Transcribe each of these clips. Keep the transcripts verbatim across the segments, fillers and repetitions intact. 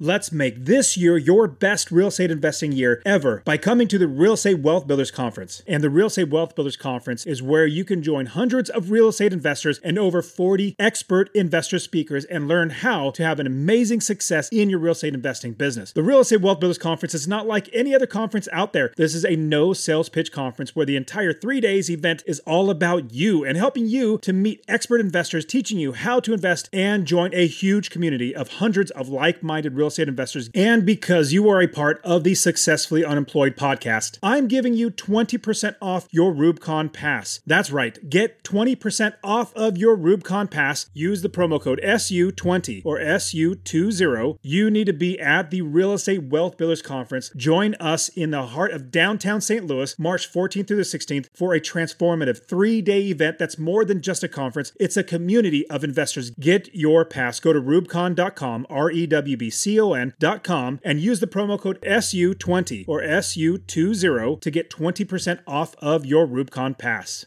Let's make this year your best real estate investing year ever by coming to the Real Estate Wealth Builders Conference. And the Real Estate Wealth Builders Conference is where you can join hundreds of real estate investors and over forty expert investor speakers and learn how to have an amazing success in your real estate investing business. The Real Estate Wealth Builders Conference is not like any other conference out there. This is a no sales pitch conference where the entire three days event is all about you and helping you to meet expert investors, teaching you how to invest and join a huge community of hundreds of like-minded real real estate investors. And because you are a part of the Successfully Unemployed podcast, I'm giving you twenty percent off your REWBCON pass. That's right. Get twenty percent off of your REWBCON pass. Use the promo code S U twenty or S U twenty. You need to be at the Real Estate Wealth Builders Conference. Join us in the heart of downtown Saint Louis, March fourteenth through the sixteenth for a transformative three-day event that's more than just a conference. It's a community of investors. Get your pass. Go to rewbcon dot com, R E W B C, C O N dot com, and use the promo code S U twenty or S U twenty to get twenty percent off of your REWBCON pass.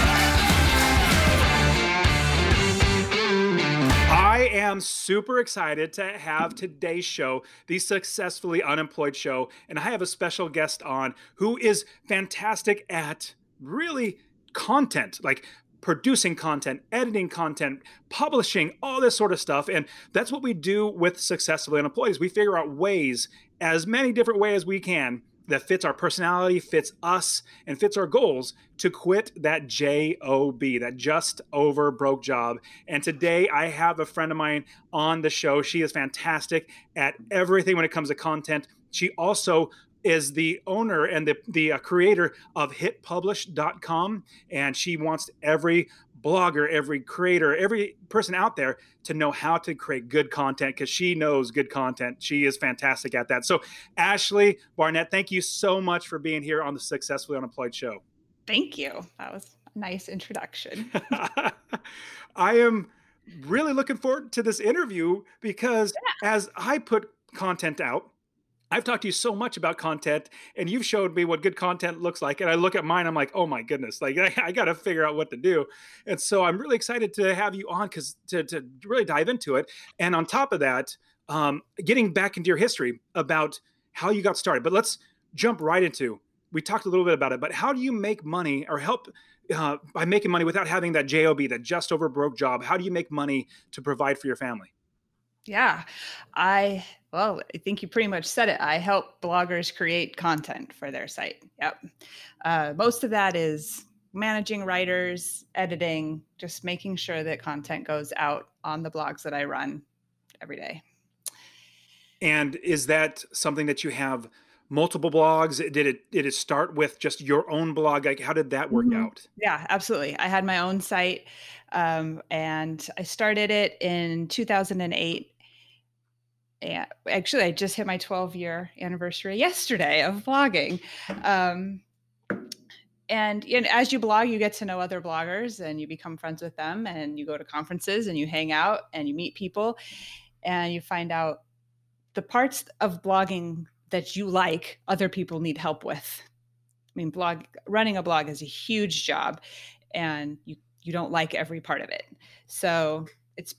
I am super excited to have today's show, the Successfully Unemployed Show, and I have a special guest on who is fantastic at really content, like producing content, editing content, publishing, all this sort of stuff. And that's what we do with Successfully Unemployed is we figure out ways, as many different ways as we can, that fits our personality, fits us, and fits our goals to quit that J O B, that just over broke job. And today I have a friend of mine on the show. She is fantastic at everything when it comes to content. She also is the owner and the, the uh, creator of hit publish dot com. And she wants every blogger, every creator, every person out there to know how to create good content because she knows good content. She is fantastic at that. So Ashley Barnett, thank you so much for being here on the Successfully Unemployed Show. Thank you. That was a nice introduction. I am really looking forward to this interview because yeah. as I put content out, I've talked to you so much about content and you've showed me what good content looks like. And I look at mine, I'm like, oh my goodness, like I, I got to figure out what to do. And so I'm really excited to have you on because to, to really dive into it. And on top of that, um, getting back into your history about how you got started, but let's jump right into, we talked a little bit about it, but how do you make money or help uh, by making money without having that J O B, that just over broke job? How do you make money to provide for your family? Yeah, I, well, I think you pretty much said it. I help bloggers create content for their site. Yep. Uh, most of that is managing writers, editing, just making sure that content goes out on the blogs that I run every day. And is that something that you have multiple blogs? Did it, did it start with just your own blog? Like, how did that work mm-hmm. out? Yeah, absolutely. I had my own site um, and I started it in two thousand eight. And actually, I just hit my twelve year anniversary yesterday of blogging. Um, and, and as you blog, you get to know other bloggers and you become friends with them and you go to conferences and you hang out and you meet people and you find out the parts of blogging that you like other people need help with. I mean, blog running a blog is a huge job and you, you don't like every part of it. So it's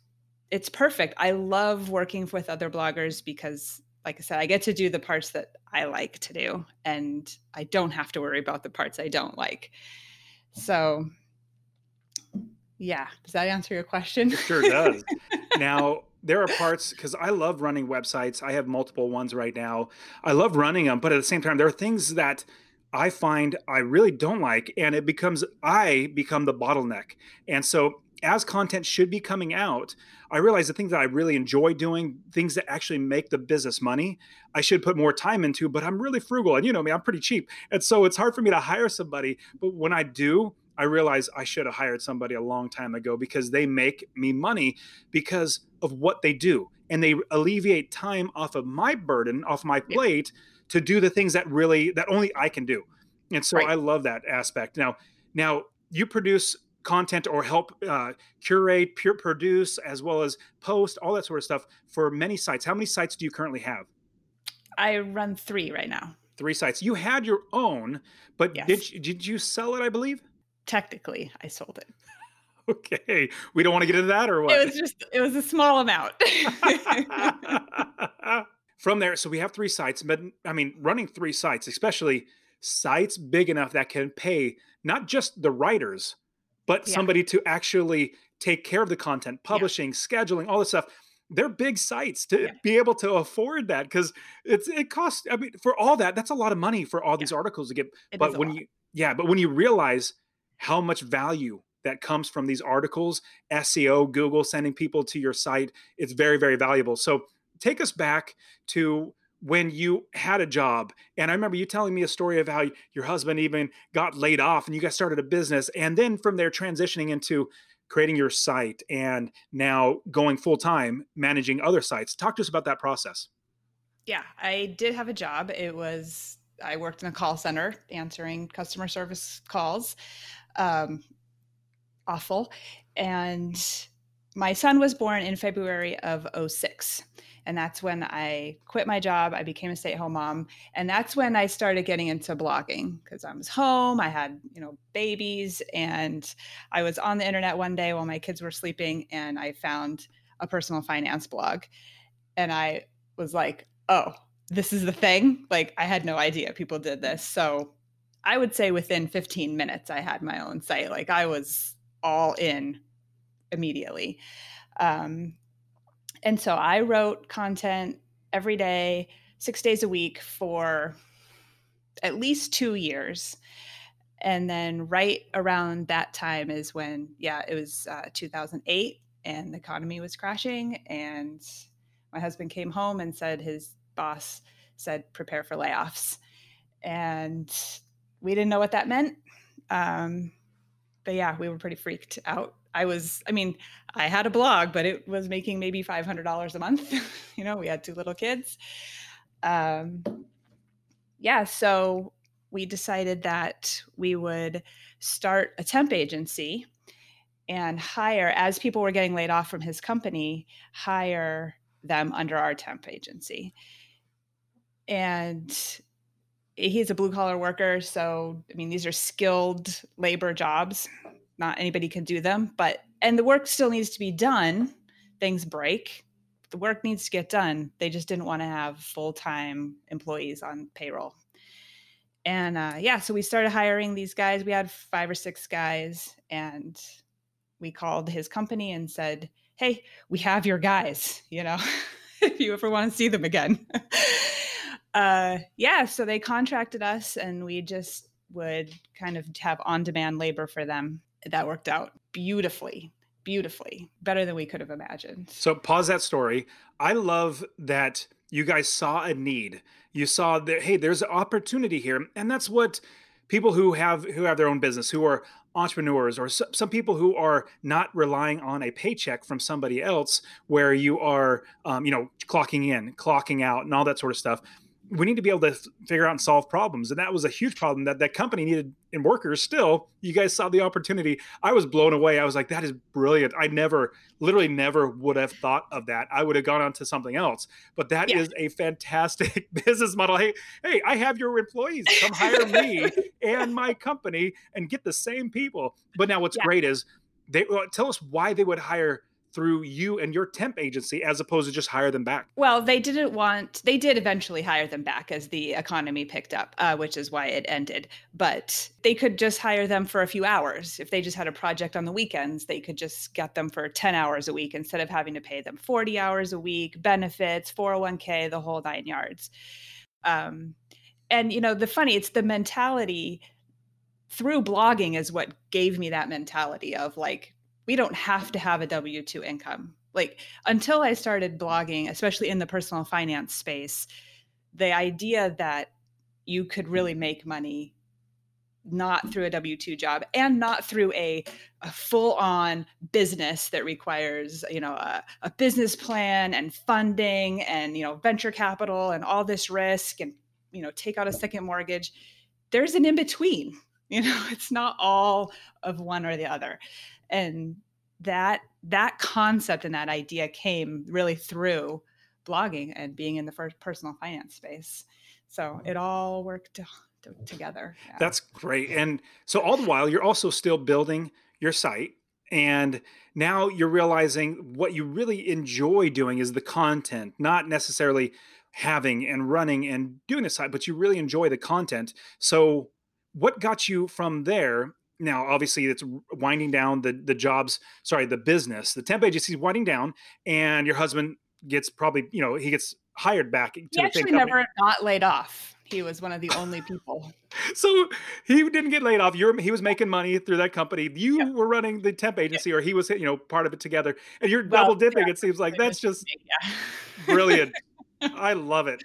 It's perfect. I love working with other bloggers because, like I said, I get to do the parts that I like to do and I don't have to worry about the parts I don't like. So yeah, does that answer your question? It sure does. Now, there are parts because I love running websites. I have multiple ones right now. I love running them, but at the same time, there are things that I find I really don't like and it becomes, I become the bottleneck. And so as content should be coming out, I realize the things that I really enjoy doing, things that actually make the business money, I should put more time into, but I'm really frugal. And you know me, I'm pretty cheap. And so it's hard for me to hire somebody. But when I do, I I realized I should have hired somebody a long time ago because they make me money because of what they do. And they alleviate time off of my burden, off my plate, yeah. to do the things that really, that only I can do. And so right. I love that aspect. Now, now you produce content or help uh, curate, peer produce, as well as post, all that sort of stuff for many sites. How many sites do you currently have? I run three right now. Three sites. You had your own, but yes. did you, did you sell it, I believe? Technically, I sold it. Okay. We don't want to get into that or what? It was just, it was a small amount. From there, so we have three sites, but I mean, running three sites, especially sites big enough that can pay not just the writers, but yeah. somebody to actually take care of the content, publishing, yeah. scheduling, all this stuff. They're big sites to yeah. be able to afford that, because it's it costs, I mean, for all that, that's a lot of money for all yeah. these articles to get. It but when lot. you yeah, but when you realize how much value that comes from these articles, S E O, Google, sending people to your site, it's very, very valuable. So take us back to when you had a job. And I remember you telling me a story of how your husband even got laid off and you guys started a business. And then from there transitioning into creating your site and now going full-time managing other sites. Talk to us about that process. Yeah, I did have a job. It was, I worked in a call center answering customer service calls. Um, awful. And my son was born in February of oh six. And that's when I quit my job. I became a stay-at-home mom. And that's when I started getting into blogging, because I was home. I had, you know, babies, and I was on the internet one day while my kids were sleeping, and I found a personal finance blog. And I was like, oh, this is the thing. Like, I had no idea people did this. So I would say within fifteen minutes, I had my own site. Like, I was all in immediately. Um, And so I wrote content every day, six days a week for at least two years. And then right around that time is when, yeah, it was uh, two thousand eight and the economy was crashing. And my husband came home and said his boss said, prepare for layoffs. And we didn't know what that meant. Um, but yeah, we were pretty freaked out. I was, I mean, I had a blog, but it was making maybe five hundred dollars a month. You know, we had two little kids. Um, yeah, so we decided that we would start a temp agency and hire, as people were getting laid off from his company, hire them under our temp agency. And he's a blue collar worker. So, I mean, these are skilled labor jobs. Not anybody can do them, but, and the work still needs to be done. Things break. The work needs to get done. They just didn't want to have full-time employees on payroll. And uh, yeah, so we started hiring these guys. We had five or six guys, and we called his company and said, hey, we have your guys, you know, if you ever want to see them again. uh, yeah, so they contracted us, and we just would kind of have on-demand labor for them. That worked out beautifully, beautifully, better than we could have imagined. So pause that story. I love that you guys saw a need. You saw that, hey, there's an opportunity here. And that's what people who have who have their own business, who are entrepreneurs, or so, some people who are not relying on a paycheck from somebody else, where you are, um, you know, clocking in, clocking out, and all that sort of stuff. We need to be able to f- figure out and solve problems. And that was a huge problem that that company needed in workers still. You guys saw the opportunity. I was blown away. I was like, that is brilliant. I never, literally never would have thought of that. I would have gone on to something else. But that yeah. is a fantastic business model. Hey, hey, I have your employees. Come hire me and my company and get the same people. But now what's yeah. great is, they well, tell us why they would hire through you and your temp agency, as opposed to just hire them back? Well, they didn't want, they did eventually hire them back as the economy picked up, uh, which is why it ended. But they could just hire them for a few hours. If they just had a project on the weekends, they could just get them for ten hours a week instead of having to pay them forty hours a week, benefits, four oh one k, the whole nine yards. Um, and, you know, the funny, it's the mentality through blogging is what gave me that mentality of like, we don't have to have a W two income. Like, until I started blogging, especially in the personal finance space, the idea that you could really make money not through a W two job and not through a, a full-on business that requires, you know, a, a business plan and funding and, you know, venture capital and all this risk and, you know, take out a second mortgage. There's an in-between, you know, it's not all of one or the other. And that, that concept and that idea came really through blogging and being in the first personal finance space. So it all worked together. Yeah. That's great. And so all the while, you're also still building your site. And now you're realizing what you really enjoy doing is the content, not necessarily having and running and doing the site, but you really enjoy the content. So what got you from there? Now, obviously, it's winding down the the jobs, sorry, the business, the temp agency is winding down, and your husband gets probably, you know, he gets hired back. He actually never got laid off. He was one of the only people. So he didn't get laid off. You're, he was making money through that company. You yep. were running the temp agency, yep. or he was, you know, part of it together. And you're well, double dipping. Yeah, it seems like that's just yeah. brilliant. I love it,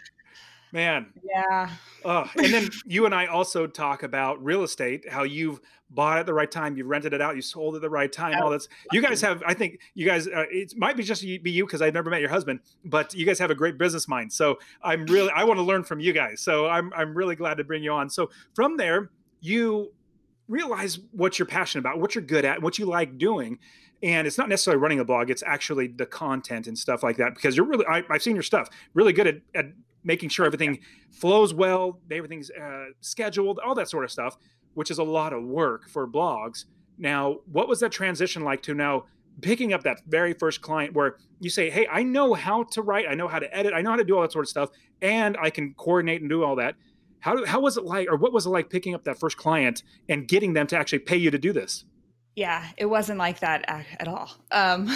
man. Yeah. Uh, and then you and I also talk about real estate, how you've bought at the right time, you've rented it out, you sold at the right time. Oh, all that's you guys have. I think you guys. Uh, it might be just be you because I've never met your husband, but you guys have a great business mind. So I'm really I want to learn from you guys. So I'm I'm really glad to bring you on. So from there, you realize what you're passionate about, what you're good at, what you like doing. And it's not necessarily running a blog. It's actually the content and stuff like that, because you're really, I, I've seen your stuff, really good at, at making sure everything yeah. flows well, everything's uh, scheduled, all that sort of stuff, which is a lot of work for blogs. Now, what was that transition like to now picking up that very first client where you say, hey, I know how to write, I know how to edit, I know how to do all that sort of stuff, and I can coordinate and do all that. How, how was it like, or what was it like picking up that first client and getting them to actually pay you to do this? Yeah, it wasn't like that at all. Um,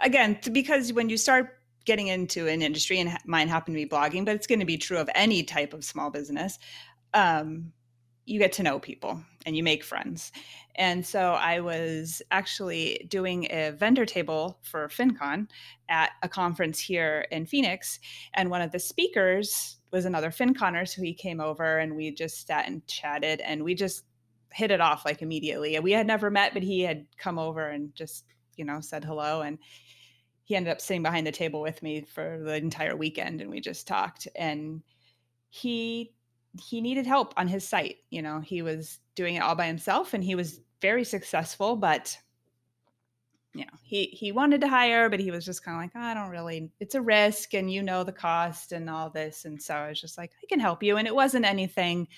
again, because when you start getting into an industry, and mine happened to be blogging, but it's going to be true of any type of small business, um, you get to know people and you make friends. And so I was actually doing a vendor table for FinCon at a conference here in Phoenix. And one of the speakers was another FinConer, so he came over and we just sat and chatted and we just hit it off like immediately. We had never met, but he had come over and just, you know, said hello. And he ended up sitting behind the table with me for the entire weekend. And we just talked, and he, he needed help on his site. You know, he was doing it all by himself and he was very successful, but you know, he, he wanted to hire, but he was just kind of like, oh, I don't really, it's a risk and you know, the cost and all this. And so I was just like, I can help you. And it wasn't anything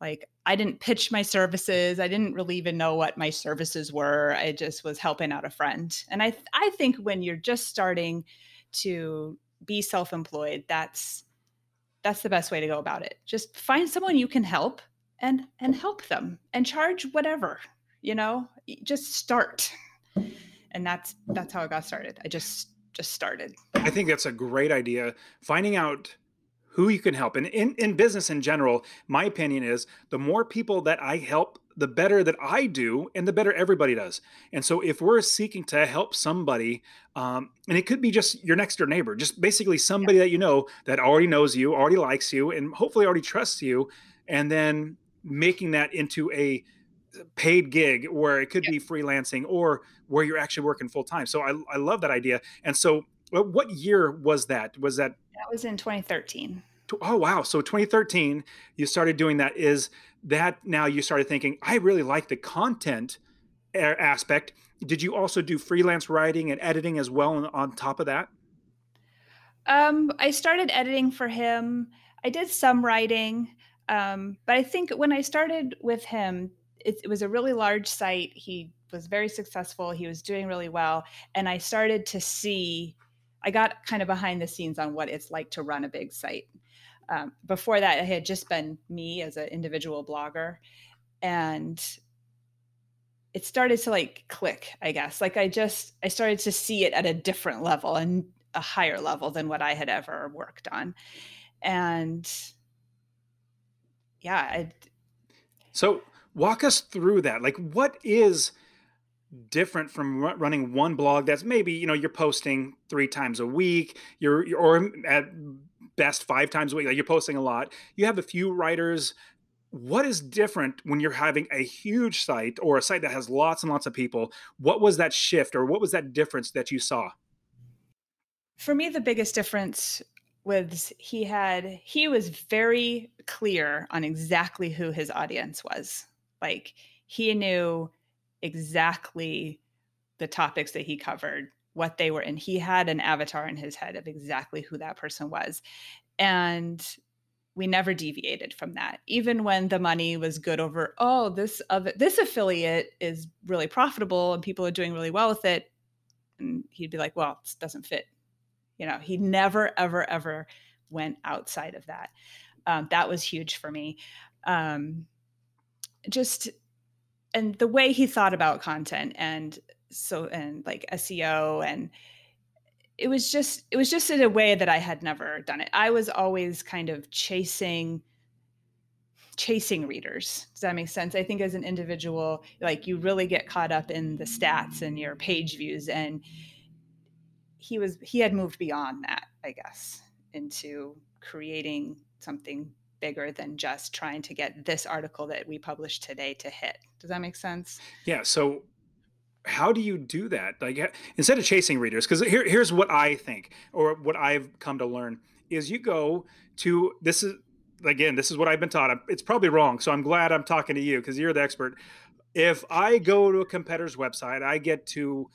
like, I didn't pitch my services. I didn't really even know what my services were. I just was helping out a friend. And I th- I think when you're just starting to be self-employed, that's that's the best way to go about it. Just find someone you can help and and help them and charge whatever, you know, just start. And that's that's how I got started. I just just started. I think that's a great idea. Finding out who you can help. And in, in business in general, my opinion is the more people that I help, the better that I do and the better everybody does. And so if we're seeking to help somebody, um, and it could be just your next door neighbor, just basically somebody yeah. that you know that already knows you, already likes you, and hopefully already trusts you, and then making that into a paid gig where it could yeah. be freelancing or where you're actually working full time. So I, I love that idea. And so what year was that? Was that? That was in twenty thirteen. Oh, wow. So twenty thirteen, you started doing that. Is that now you started thinking, I really like the content aspect. Did you also do freelance writing and editing as well on top of that? Um, I started editing for him. I did some writing. Um, but I think when I started with him, it, it was a really large site. He was very successful. He was doing really well. And I started to see, I got kind of behind the scenes on what it's like to run a big site. Um, before that, it had just been me as an individual blogger. And it started to like click, I guess. Like I just, I started to see it at a different level and a higher level than what I had ever worked on. And yeah. I, so walk us through that. Like what is different from running one blog that's maybe, you know, you're posting three times a week, you're, you're or at best five times a week, like you're posting a lot. You have a few writers what is different when you're having a huge site or a site that has lots and lots of people? What was that shift, or what was that difference that you saw? For me, the biggest difference was he had, he was very clear on exactly who his audience was. Like, he knew exactly the topics that he covered, what they were, and he had an avatar in his head of exactly who that person was. And we never deviated from that. Even when the money was good over, oh, this other, this affiliate is really profitable and people are doing really well with it. And he'd be like, well, this doesn't fit. You know, he never, ever, ever went outside of that. Um, that was huge for me. Um, just, and the way he thought about content and so, and like S E O, and it was just, it was just in a way that I had never done it. I was always kind of chasing, chasing readers. Does that make sense? I think as an individual, like, you really get caught up in the stats and your page views, and he was, he had moved beyond that, I guess, into creating something bigger than just trying to get this article that we published today to hit. Does that make sense? Yeah. So how do you do that? Like, instead of chasing readers, because here, here's what I think, or what I've come to learn, is you go to, this is, again, this is what I've been taught. It's probably wrong. So I'm glad I'm talking to you, because you're the expert. If I go to a competitor's website, I get to,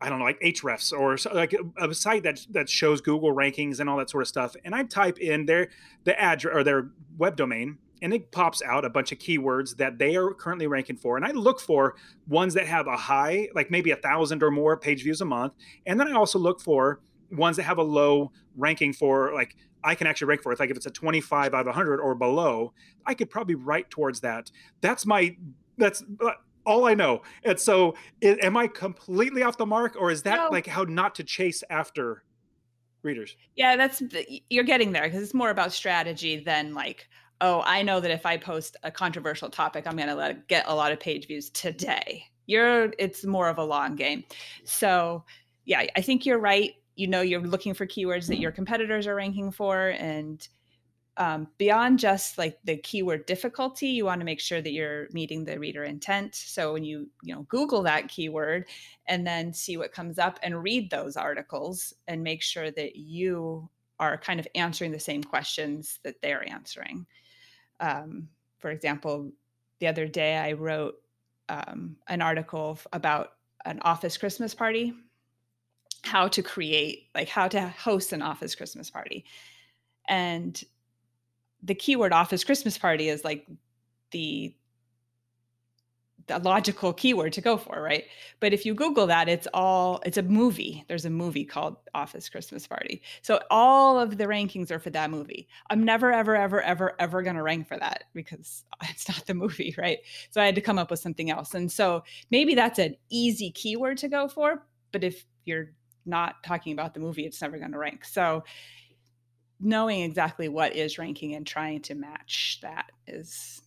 I don't know, like Ahrefs, or like a site that that shows Google rankings and all that sort of stuff. And I type in their the address or their web domain, and it pops out a bunch of keywords that they are currently ranking for. And I look for ones that have a high, like maybe a thousand or more page views a month. And then I also look for ones that have a low ranking for, like, I can actually rank for it. Like, if it's a twenty-five out of one hundred or below, I could probably write towards that. That's my, that's all I know. And so it, am I completely off the mark, or is that no. like how not to chase after readers? Yeah, that's, you're getting there, because it's more about strategy than like, oh, I know that if I post a controversial topic, I'm going to let get a lot of page views today. You're, it's more of a long game. So yeah, I think you're right. You know, you're looking for keywords that your competitors are ranking for, and Um, beyond just like the keyword difficulty, you want to make sure that you're meeting the reader intent. So when you, you know, Google that keyword and then see what comes up, and read those articles, and make sure that you are kind of answering the same questions that they're answering. Um, for example, the other day I wrote um, an article about an office Christmas party, how to create, like how to host an office Christmas party. And the keyword office Christmas party is like the, the logical keyword to go for, right? But if you Google that, it's all, it's a movie. There's a movie called Office Christmas Party. So all of the rankings are for that movie. I'm never, ever, ever, ever, ever going to rank for that, because it's not the movie, right? So I had to come up with something else. And so maybe that's an easy keyword to go for, but if you're not talking about the movie, it's never going to rank. So knowing exactly what is ranking and trying to match that is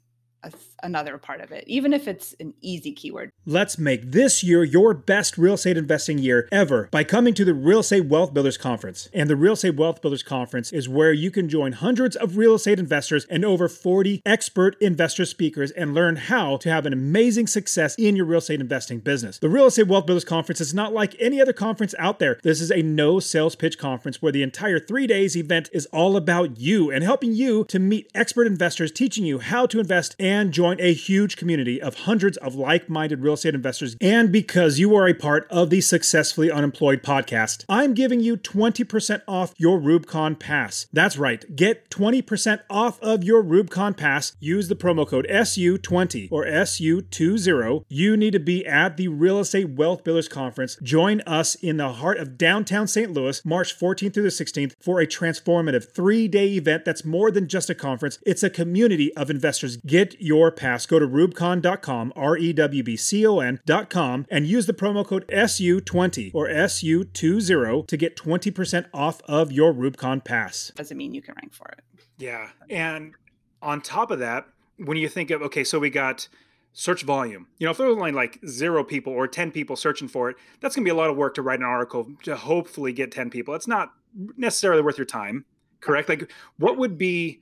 a, another part of it, even if it's an easy keyword. Let's make this year your best real estate investing year ever by coming to the Real Estate Wealth Builders Conference. And the Real Estate Wealth Builders Conference is where you can join hundreds of real estate investors and over forty expert investor speakers and learn how to have an amazing success in your real estate investing business. The Real Estate Wealth Builders Conference is not like any other conference out there. This is a no sales pitch conference where the entire three days event is all about you and helping you to meet expert investors, teaching you how to invest, and and join a huge community of hundreds of like-minded real estate investors. And because you are a part of the Successfully Unemployed podcast, I'm giving you twenty percent off your REWBCON pass. That's right. Get twenty percent off of your REWBCON pass. Use the promo code S U twenty or S U twenty. You need to be at the Real Estate Wealth Builders Conference. Join us in the heart of downtown Saint Louis, March fourteenth through the sixteenth, for a transformative three-day event that's more than just a conference. It's a community of investors. Get your pass. Go to rewbcon dot com, R E W B C O N dot com, and use the promo code S U twenty or S U twenty to get twenty percent off of your REWBCON pass. Doesn't mean you can rank for it. Yeah. And on top of that, when you think of, okay, so we got search volume. You know, if there was only like zero people or ten people searching for it, that's going to be a lot of work to write an article to hopefully get ten people. It's not necessarily worth your time, correct? Like, what would be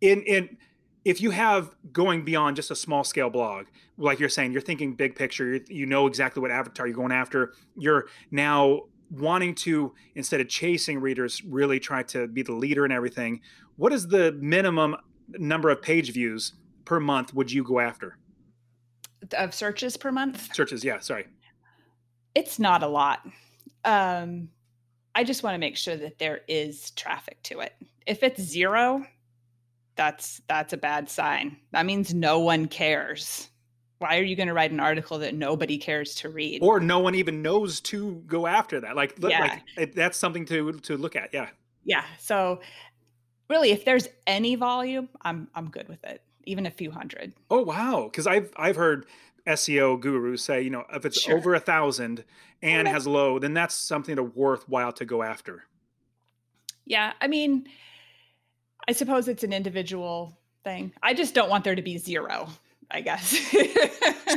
in in if you have going beyond just a small scale blog, like you're saying, you're thinking big picture, you're, you know exactly what avatar you're going after. You're now wanting to, instead of chasing readers, really try to be the leader in everything. What is the minimum number of page views per month would you go after? Of searches per month? Searches, yeah, sorry. It's not a lot. Um, I just want to make sure that there is traffic to it. If it's zero, that's that's a bad sign. That means no one cares. Why are you going to write an article that nobody cares to read? Or no one even knows to go after that. Like, yeah. like it, that's something to to look at. Yeah. Yeah. So really, if there's any volume, I'm I'm good with it. Even a few hundred. Oh, wow. Because I've I've heard S E O gurus say, you know, if it's sure. over a thousand and yeah. has low, then that's something to worthwhile to go after. Yeah. I mean, I suppose it's an individual thing. I just don't want there to be zero, I guess.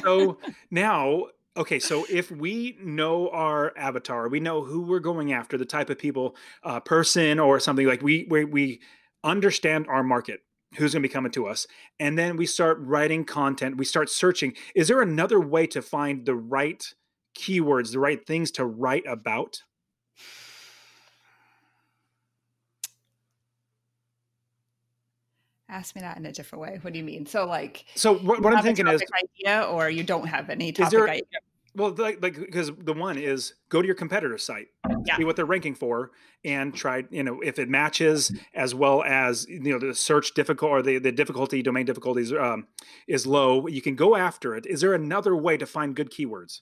So now, okay, so if we know our avatar, we know who we're going after, the type of people, uh, person or something, like we, we, we understand our market, who's going to be coming to us. And then we start writing content. We start searching. Is there another way to find the right keywords, the right things to write about? Ask me that in a different way. What do you mean? So like, so what, what I'm thinking is idea, or you don't have any topic idea. Well, like, like, because the one is go to your competitor's site, yeah. see what they're ranking for, and try, you know, if it matches, as well as, you know, the search difficult or the, the difficulty, domain difficulties um, is low, you can go after it. Is there another way to find good keywords?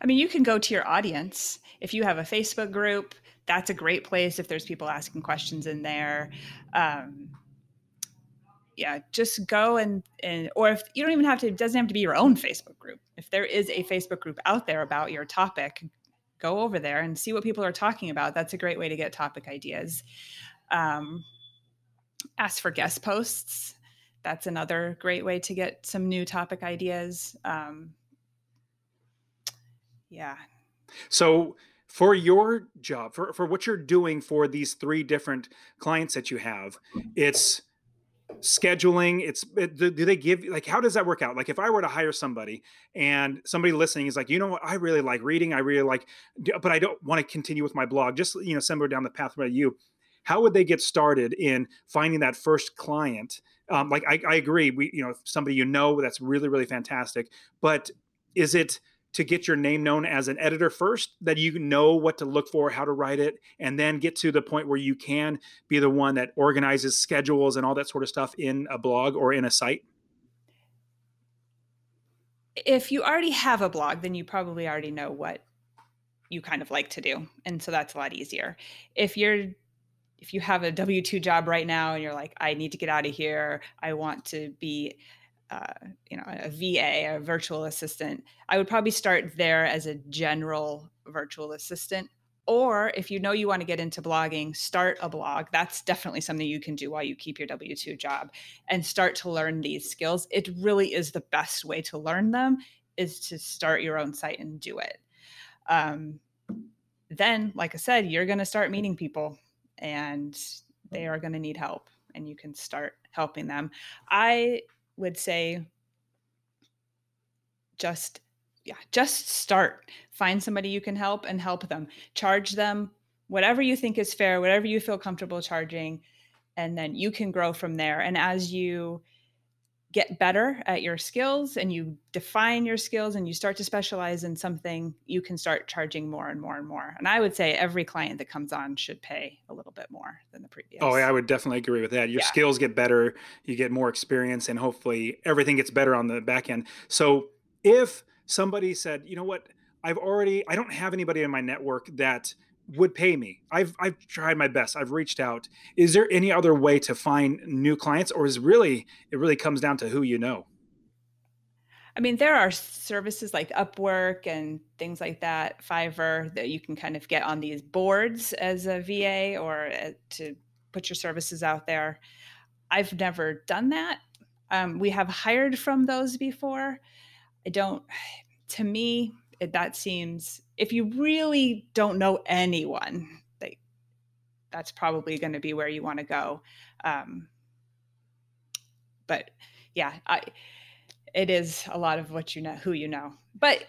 I mean, you can go to your audience. If you have a Facebook group, that's a great place. If there's people asking questions in there, um, yeah, just go and, and, or if you don't even have to, it doesn't have to be your own Facebook group. If there is a Facebook group out there about your topic, go over there and see what people are talking about. That's a great way to get topic ideas. Um, ask for guest posts. That's another great way to get some new topic ideas. Um, yeah. So for your job, for, for what you're doing for these three different clients that you have, it's scheduling, it's do they give, like, how does that work out? Like, if I were to hire somebody and somebody listening is like, you know what, I really like reading, I really like, but I don't want to continue with my blog, just, you know, somewhere down the pathway, you, how would they get started in finding that first client? Um, like, I, I agree, we, you know, if somebody you know, that's really, really fantastic, but is it to get your name known as an editor first, that you know what to look for, how to write it, and then get to the point where you can be the one that organizes schedules and all that sort of stuff in a blog or in a site? If you already have a blog, then you probably already know what you kind of like to do. And so that's a lot easier. If you're if you have a W two job right now and you're like, I need to get out of here, I want to be Uh, you know, a V A, a virtual assistant, I would probably start there as a general virtual assistant. Or if you know you want to get into blogging, start a blog. That's definitely something you can do while you keep your W two job and start to learn these skills. It really is the best way to learn them, is to start your own site and do it. Um, then, like I said, you're going to start meeting people and they are going to need help, and you can start helping them. I would say just, yeah, just start. Find somebody you can help and help them. Charge them whatever you think is fair, whatever you feel comfortable charging, and then you can grow from there. And as you get better at your skills and you define your skills and you start to specialize in something, you can start charging more and more and more. And I would say every client that comes on should pay a little bit more than the previous. Oh, yeah, I would definitely agree with that. Your yeah. skills get better, you get more experience, and hopefully everything gets better on the back end. So if somebody said, you know what, I've already, I don't have anybody in my network that would pay me. I've I've tried my best. I've reached out. Is there any other way to find new clients, or is really it really comes down to who you know? I mean, there are services like Upwork and things like that, Fiverr, that you can kind of get on these boards as a V A or to put your services out there. I've never done that. Um, we have hired from those before. I don't, to me, it, that seems, if you really don't know anyone, they, that's probably going to be where you want to go. Um, But yeah, I, it is a lot of what you know, who you know. But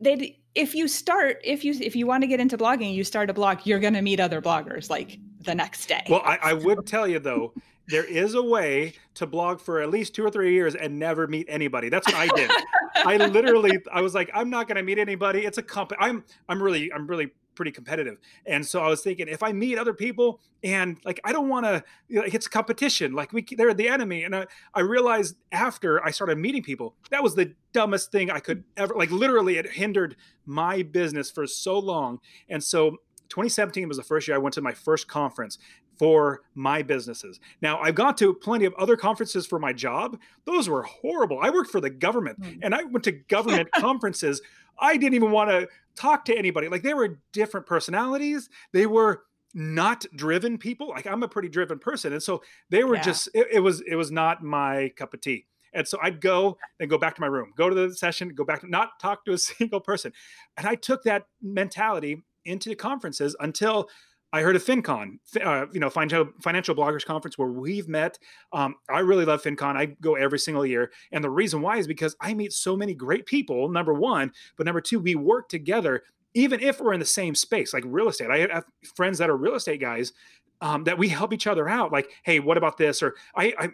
they, if you start, if you if you want to get into blogging, you start a blog, you're going to meet other bloggers like the next day. Well, I, I would tell you though, there is a way to blog for at least two or three years and never meet anybody. That's what I did. I literally, I was like, I'm not going to meet anybody. It's a company. I'm, I'm really, I'm really pretty competitive. And so I was thinking, if I meet other people and like, I don't want to, you know, like it's competition. Like we, they're the enemy. And I, I realized after I started meeting people, that was the dumbest thing I could ever, like literally it hindered my business for so long. And so twenty seventeen was the first year I went to my first conference for my businesses. Now, I've gone to plenty of other conferences for my job. Those were horrible. I worked for the government mm. and I went to government conferences. I didn't even want to talk to anybody. Like they were different personalities. They were not driven people. Like I'm a pretty driven person. And so they were yeah. just, it, it was, it was not my cup of tea. And so I'd go and go back to my room, go to the session, go back to not talk to a single person. And I took that mentality into the conferences until I heard of FinCon, uh, you know, financial, financial bloggers conference where we've met. Um, I really love FinCon. I go every single year. And the reason why is because I meet so many great people, number one, but number two, we work together, even if we're in the same space, like real estate. I have friends that are real estate guys um, that we help each other out. Like, hey, what about this? Or I, I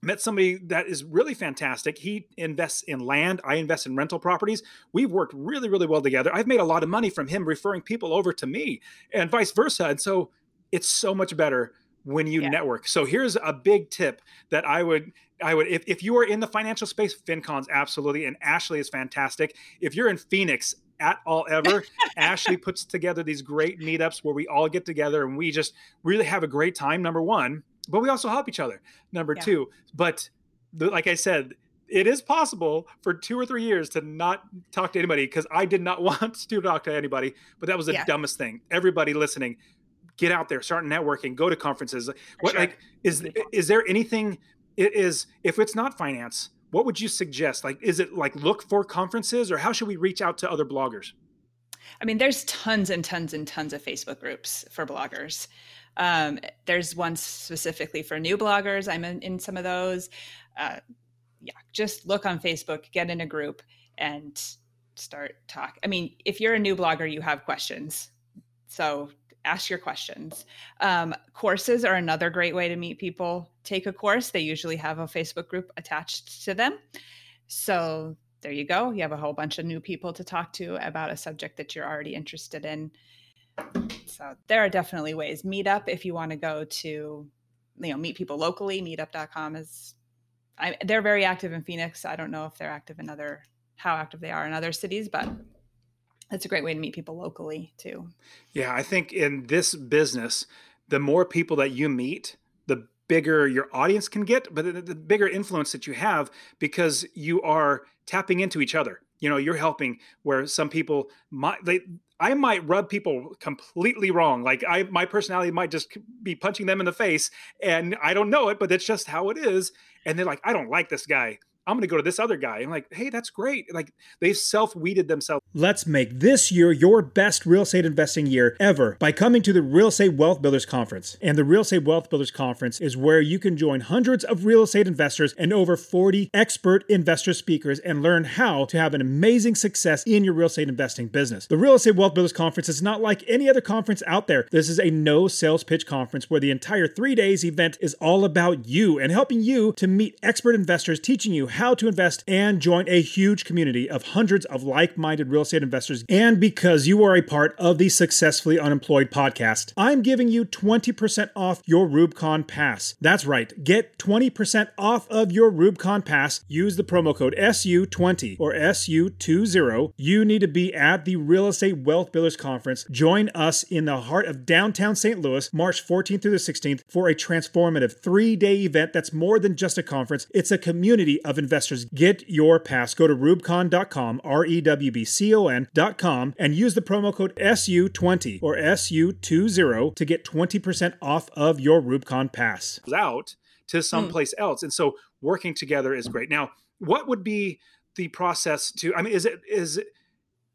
met somebody that is really fantastic. He invests in land. I invest in rental properties. We've worked really, really well together. I've made a lot of money from him referring people over to me and vice versa. And so it's so much better when you yeah. network. So here's a big tip that I would, I would, if, if you are in the financial space, FinCon's absolutely. And Ashley is fantastic. If you're in Phoenix at all ever, Ashley puts together these great meetups where we all get together and we just really have a great time. Number one, but we also help each other. Number yeah. two, but the, like I said, it is possible for two or three years to not talk to anybody because I did not want to talk to anybody, but that was the yeah. dumbest thing. Everybody listening, get out there, start networking, go to conferences. What sure. like is is there anything? It is if it's not finance, what would you suggest? Like, is it like look for conferences or how should we reach out to other bloggers? I mean, there's tons and tons and tons of Facebook groups for bloggers. Um, there's one specifically for new bloggers. I'm in, in some of those. Uh, yeah, just look on Facebook, get in a group and start talk. I mean, if you're a new blogger, you have questions. So ask your questions. Um, courses are another great way to meet people. Take a course. They usually have a Facebook group attached to them. So there you go. You have a whole bunch of new people to talk to about a subject that you're already interested in. So there are definitely ways. Meetup, if you want to go to, you know, meet people locally, meetup dot com is, I, they're very active in Phoenix. I don't know if they're active in other, how active they are in other cities, but it's a great way to meet people locally too. Yeah. I think in this business, the more people that you meet, the bigger your audience can get, but the, the bigger influence that you have because you are tapping into each other. You know, you're helping where some people might, they, I might rub people completely wrong. Like I, my personality might just be punching them in the face and I don't know it, but that's just how it is. And they're like, I don't like this guy. I'm going to go to this other guy. I'm like, hey, that's great. Like they've self-weeded themselves. Let's make this year your best real estate investing year ever by coming to the Real Estate Wealth Builders Conference. And the Real Estate Wealth Builders Conference is where you can join hundreds of real estate investors and over forty expert investor speakers and learn how to have an amazing success in your real estate investing business. The Real Estate Wealth Builders Conference is not like any other conference out there. This is a no sales pitch conference where the entire three days event is all about you and helping you to meet expert investors, teaching you how how to invest and join a huge community of hundreds of like-minded real estate investors. And because you are a part of the Successfully Unemployed podcast, I'm giving you twenty percent off your REWBCON pass. That's right. Get twenty percent off of your REWBCON pass. Use the promo code S U twenty or S U twenty. You need to be at the Real Estate Wealth Builders Conference. Join us in the heart of downtown Saint Louis, March fourteenth through the sixteenth for a transformative three-day event that's more than just a conference. It's a community of investors. Investors, get your pass. Go to REWBCON dot com, R E W B C O N dot com, and use the promo code S U twenty or S U twenty to get twenty percent off of your REWBCON pass. Out to someplace mm. else. And so working together is great. Now, what would be the process to, I mean, is it, is it,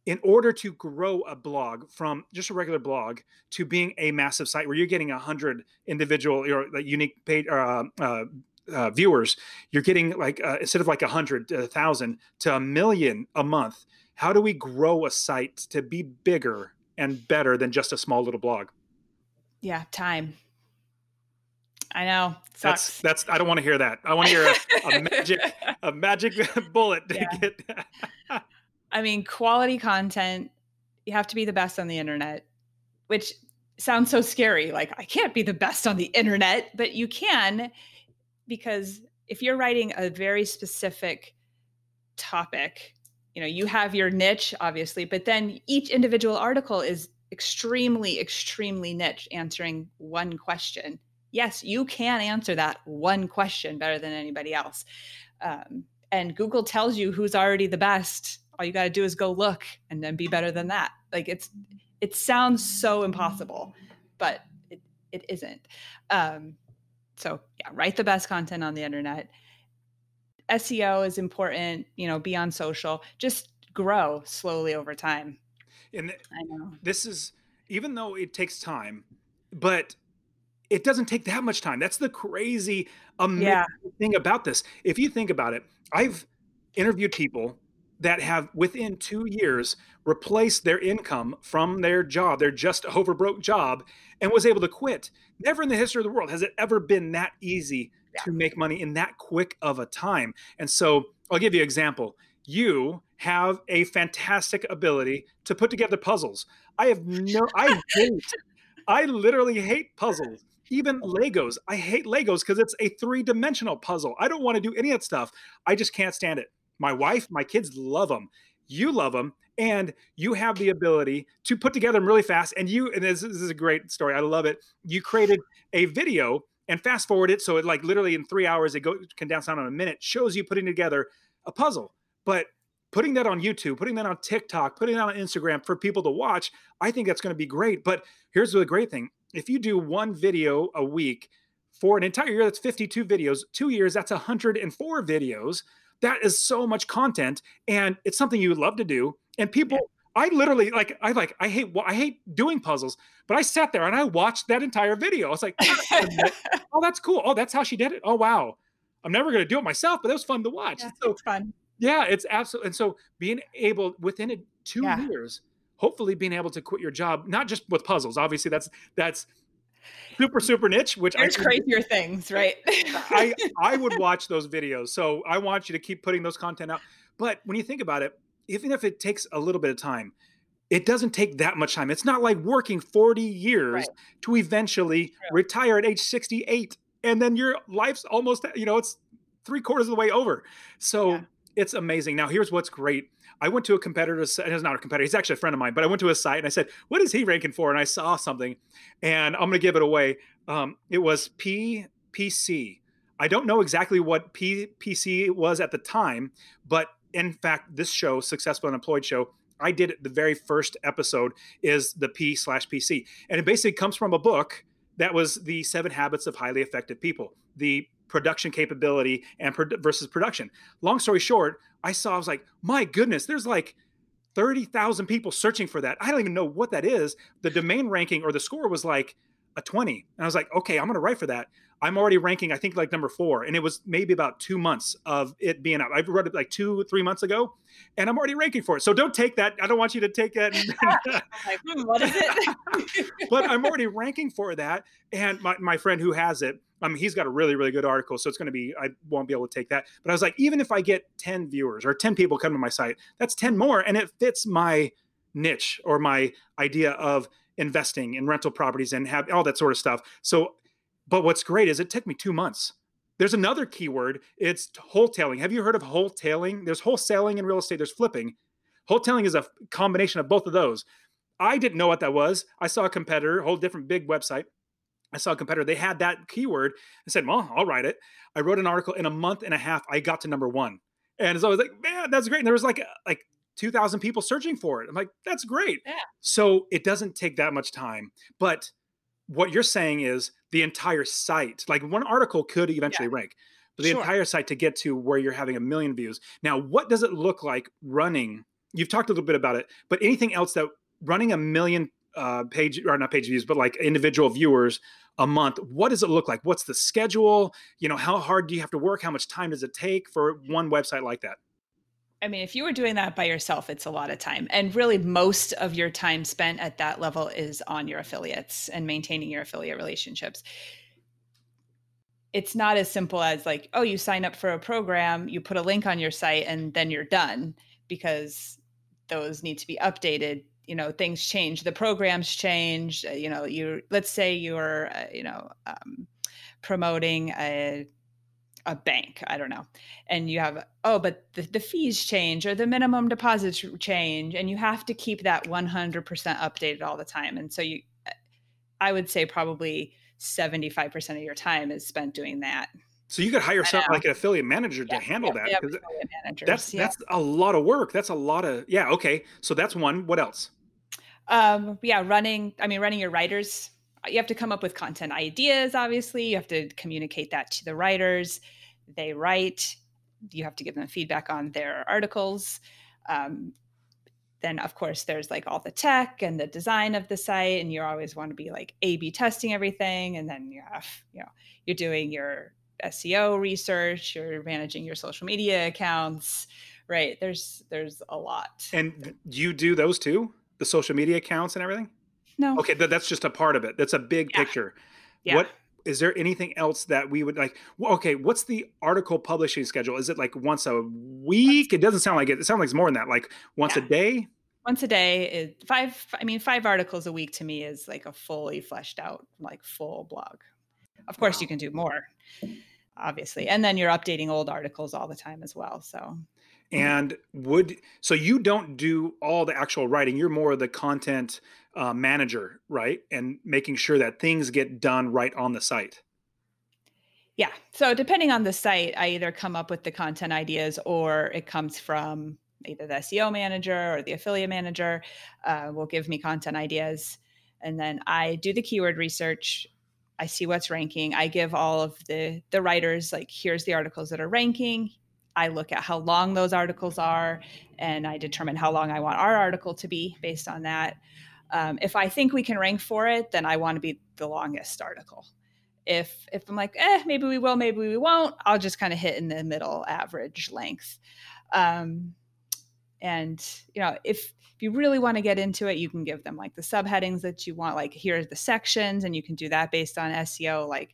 in order to grow a blog from just a regular blog to being a massive site where you're getting a hundred individual, you know, unique page, uh, uh, uh, viewers, you're getting like, uh, instead of like a hundred, a thousand to a million a month. How do we grow a site to be bigger and better than just a small little blog? Yeah. Time. I know. That's, that's, I don't want to hear that. I want to hear a, a magic, a magic bullet to yeah. get that. I mean, quality content, you have to be the best on the internet, which sounds so scary. Like, I can't be the best on the internet, but you can, because if you're writing a very specific topic, you know, you have your niche, obviously, but then each individual article is extremely, extremely niche, answering one question. Yes, you can answer that one question better than anybody else. Um, and Google tells you who's already the best. All you got to do is go look and then be better than that. Like, it's, it sounds so impossible, but it, it isn't. Um, so yeah, write the best content on the internet. S E O is important, you know, be on social, just grow slowly over time. And th- I know. This is, even though it takes time, but it doesn't take that much time. That's the crazy amazing yeah. thing about this. If you think about it, I've interviewed people that have within two years replaced their income from their job, their just over broke job, and was able to quit. Never in the history of the world has it ever been that easy yeah. to make money in that quick of a time. And so I'll give you an example. You have a fantastic ability to put together puzzles. I have no, I hate, I literally hate puzzles. Even Legos. I hate Legos because it's a three-dimensional puzzle. I don't want to do any of that stuff. I just can't stand it. My wife, my kids love them. You love them. And you have the ability to put together them really fast. And you, and this, this is a great story. I love it. You created a video and fast forward it. So it like literally in three hours, it go, condensed down on a minute, shows you putting together a puzzle. But putting that on YouTube, putting that on TikTok, putting that on Instagram for people to watch, I think that's going to be great. But here's the great thing. If you do one video a week for an entire year, that's fifty-two videos. Two years, that's one hundred four videos. That is so much content, and it's something you would love to do. And people, yeah. I literally like, I like, I hate, I hate doing puzzles, but I sat there and I watched that entire video. I was like, oh, that's cool. Oh, that's how she did it. Oh, wow. I'm never going to do it myself, but it was fun to watch. Yeah, so, it's fun. Yeah, it's absolutely. And so being able within a, two yeah. years, hopefully being able to quit your job, not just with puzzles, obviously that's, that's super, super niche, which there's I, crazier things, right? I, I would watch those videos. So I want you to keep putting those content out. But when you think about it, even if it takes a little bit of time, it doesn't take that much time. It's not like working forty years right. to eventually True. retire at age sixty-eight. And then your life's almost, you know, it's three quarters of the way over. So yeah. it's amazing. Now, here's what's great. I went to a competitor's, and it's not a competitor, he's actually a friend of mine, but I went to a site and I said, what is he ranking for? And I saw something and I'm going to give it away. Um, it was P P C. I don't know exactly what P P C was at the time, but in fact, this show, Successful Unemployed Show, I did it, the very first episode is the P slash P C. And it basically comes from a book that was the Seven Habits of Highly Effective People, the production capability and pro- versus production. Long story short, I saw, I was like, my goodness, there's like thirty thousand people searching for that. I don't even know what that is. The domain ranking or the score was like a twenty. And I was like, okay, I'm going to write for that. I'm already ranking, I think like number four. And it was maybe about two months of it being up. I wrote it like two, three months ago and I'm already ranking for it. So don't take that. I don't want you to take that. Like, hmm, what is it? But I'm already ranking for that. And my, my friend who has it, I mean, he's got a really, really good article. So it's going to be, I won't be able to take that. But I was like, even if I get ten viewers or ten people come to my site, that's ten more. And it fits my niche or my idea of investing in rental properties and have all that sort of stuff. So, but what's great is it took me two months. There's another keyword. It's wholetailing. Have you heard of wholetailing? There's wholesaling in real estate. There's flipping. Wholetailing is a combination of both of those. I didn't know what that was. I saw a competitor, a whole different big website. I saw a competitor, they had that keyword. I said, well, I'll write it. I wrote an article in a month and a half, I got to number one. And so I was like, man, that's great. And there was like, like two thousand people searching for it. I'm like, that's great. Yeah. So it doesn't take that much time. But what you're saying is the entire site, like one article could eventually yeah. rank, but the sure. entire site to get to where you're having a million views. Now, what does it look like running? You've talked a little bit about it, but anything else that running a million uh, page or not page views, but like individual viewers a month, what does it look like? What's the schedule? You know, how hard do you have to work? How much time does it take for one website like that? I mean, if you were doing that by yourself, it's a lot of time. And really most of your time spent at that level is on your affiliates and maintaining your affiliate relationships. It's not as simple as like, oh, you sign up for a program, you put a link on your site, and then you're done, because those need to be updated. You know, things change, the programs change. You know, you let's say you're, uh, you know, um, promoting a a bank, I don't know. And you have, oh, but the, the fees change or the minimum deposits change, and you have to keep that one hundred percent updated all the time. And so you, I would say probably seventy-five percent of your time is spent doing that. So you could hire someone like an affiliate manager yeah, to handle yeah, that. Yeah, that's, yeah. that's a lot of work. That's a lot of, yeah. Okay. So that's one. What else? Um, yeah. Running, I mean, running your writers. You have to come up with content ideas, obviously. You have to communicate that to the writers. They write. You have to give them feedback on their articles. Um, then, of course, there's like all the tech and the design of the site, and you always want to be like A B testing everything. And then you have, you know, you're doing your S E O research, you're managing your social media accounts, right? There's there's a lot. And you do those too? The social media accounts and everything? No. Okay, that's just a part of it. That's a big yeah. picture. Yeah. What is there anything else that we would like? Okay, what's the article publishing schedule? Is it like once a week? Once. It doesn't sound like it. It sounds like it's more than that. Like once yeah. a day. Once a day is five. I mean, five articles a week to me is like a fully fleshed out, like full blog. Of course, wow. you can do more, obviously, and then you're updating old articles all the time as well. So. And would, so you don't do all the actual writing, you're more the content uh, manager, right? And making sure that things get done right on the site. Yeah. So depending on the site, I either come up with the content ideas or it comes from either the S E O manager or the affiliate manager uh, will give me content ideas. And then I do the keyword research. I see what's ranking. I give all of the, the writers, like, here's the articles that are ranking. I look at how long those articles are, and I determine how long I want our article to be based on that. Um, if I think we can rank for it, then I want to be the longest article. If if I'm like, eh, maybe we will, maybe we won't, I'll just kind of hit in the middle average length. Um, and, you know, if, if you really want to get into it, you can give them like the subheadings that you want, like here are the sections, and you can do that based on S E O. Like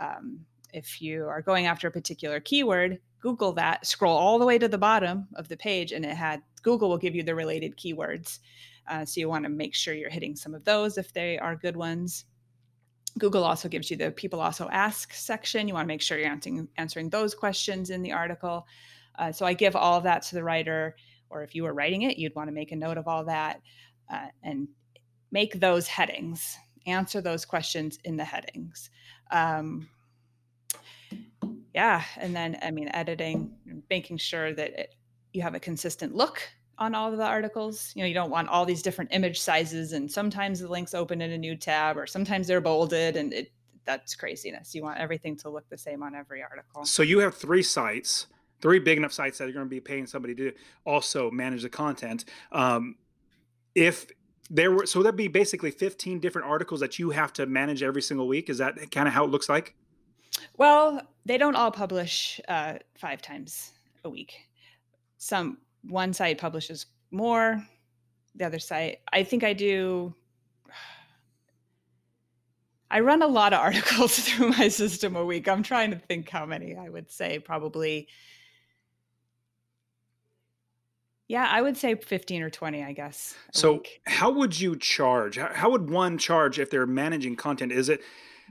um, if you are going after a particular keyword, Google that, scroll all the way to the bottom of the page, and it had Google will give you the related keywords. Uh, so you want to make sure you're hitting some of those if they are good ones. Google also gives you the people also ask section. You want to make sure you're answering, answering those questions in the article. Uh, so I give all of that to the writer, or if you were writing it, you'd want to make a note of all that uh, and make those headings, answer those questions in the headings. Um, Yeah. And then, I mean, editing, making sure that it, you have a consistent look on all of the articles. You know, you don't want all these different image sizes, and sometimes the links open in a new tab, or sometimes they're bolded, and it, that's craziness. You want everything to look the same on every article. So you have three sites, three big enough sites that are going to be paying somebody to also manage the content. Um, if there were, so that'd be basically fifteen different articles that you have to manage every single week. Is that kind of how it looks like? Well, they don't all publish uh, five times a week. Some one site publishes more, the other site. I think I do. I run a lot of articles through my system a week. I'm trying to think how many. I would say probably. Yeah, I would say fifteen or twenty, I guess. So week. How would you charge? How, how would one charge if they're managing content? Is it?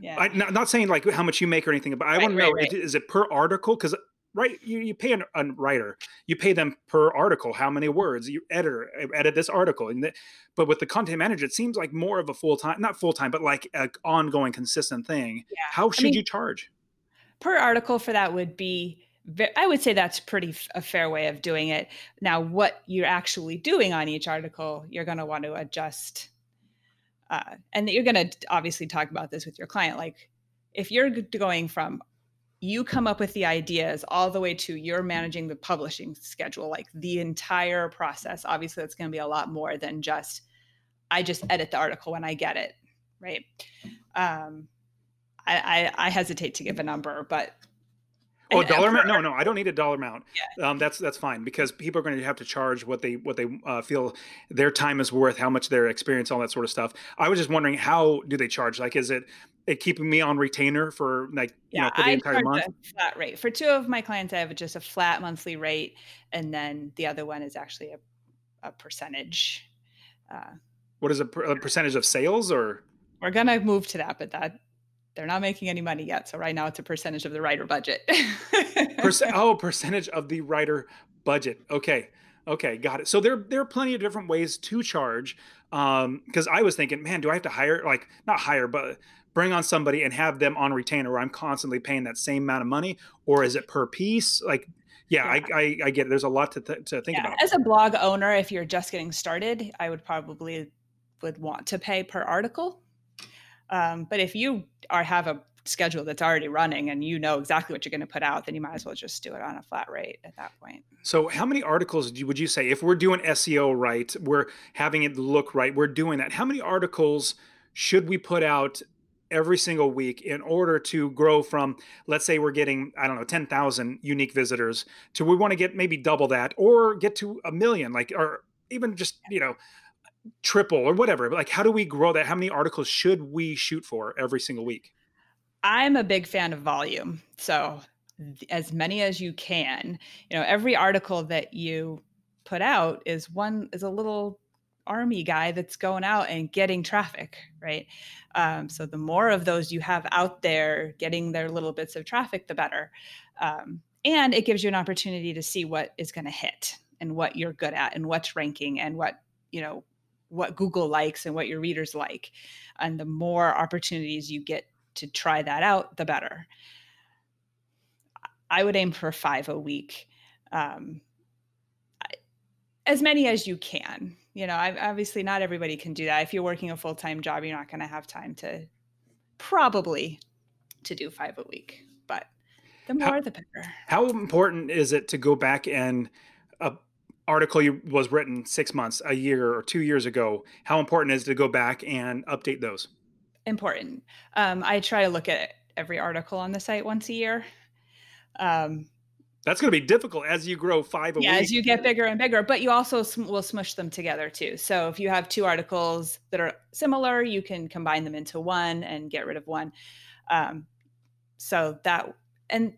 Yeah. I'm not, not saying like how much you make or anything, but I right, want to know, right, right. Is it per article? Because right, you, you pay an, a writer, you pay them per article, how many words, you editor, edit this article. And the, but with the content manager, it seems like more of a full-time, not full-time, but like an ongoing, consistent thing. Yeah. How should I mean, you charge? Per article for that would be, I would say that's pretty f- a fair way of doing it. Now, what you're actually doing on each article, you're going to want to adjust. Uh, and that you're going to obviously talk about this with your client. Like if you're going from, you come up with the ideas all the way to you're managing the publishing schedule, like the entire process, obviously that's going to be a lot more than just, I just edit the article when I get it, right? Um, I, I, I hesitate to give a number, but. Oh, an dollar amount? No, no, I don't need a dollar amount. Yeah. Um, that's that's fine, because people are going to have to charge what they what they uh, feel their time is worth, how much their experience, all that sort of stuff. I was just wondering, how do they charge? Like, is it, it keeping me on retainer for like yeah, you know for the I entire month? A flat rate for two of my clients. I have just a flat monthly rate, and then the other one is actually a, a percentage. Uh, what is a, per, a percentage of sales? Or we're gonna move to that, but that. They're not making any money yet. So right now it's a percentage of the writer budget. Perce- oh, percentage of the writer budget. Okay. Okay. Got it. So there, there are plenty of different ways to charge. Um, cause I was thinking, man, do I have to hire, like not hire, but bring on somebody and have them on retainer where I'm constantly paying that same amount of money, or is it per piece? Like, yeah, yeah. I, I, I get it. There's a lot to th- to think yeah. about. As a blog owner, if you're just getting started, I would probably would want to pay per article. Um, but if you are have a schedule that's already running and you know exactly what you're going to put out, then you might as well just do it on a flat rate at that point. So how many articles do you, would you say, if we're doing S E O right, we're having it look right, we're doing that, how many articles should we put out every single week in order to grow from, let's say we're getting, I don't know, ten thousand unique visitors to, we want to get maybe double that or get to a million, like, or even just, you know, triple or whatever, but like, how do we grow that? How many articles should we shoot for every single week? I'm a big fan of volume. So as many as you can, you know, every article that you put out is one, is a little army guy that's going out and getting traffic, right? Um, so the more of those you have out there getting their little bits of traffic, the better. Um, and it gives you an opportunity to see what is going to hit and what you're good at and what's ranking and what, you know, what Google likes and what your readers like. And the more opportunities you get to try that out, the better. I would aim for five a week, um, as many as you can. You know, I, obviously not everybody can do that. If you're working a full-time job, you're not going to have time to probably to do five a week, but the more, how, the better. How important is it to go back and, uh, article you was written six months, a year or two years ago, how important is it to go back and update those? Important. Um, I try to look at every article on the site once a year. Um, That's going to be difficult as you grow five a yeah, week. Yeah, as you get bigger and bigger, but you also sm- will smush them together too. So if you have two articles that are similar, you can combine them into one and get rid of one. Um, so that, and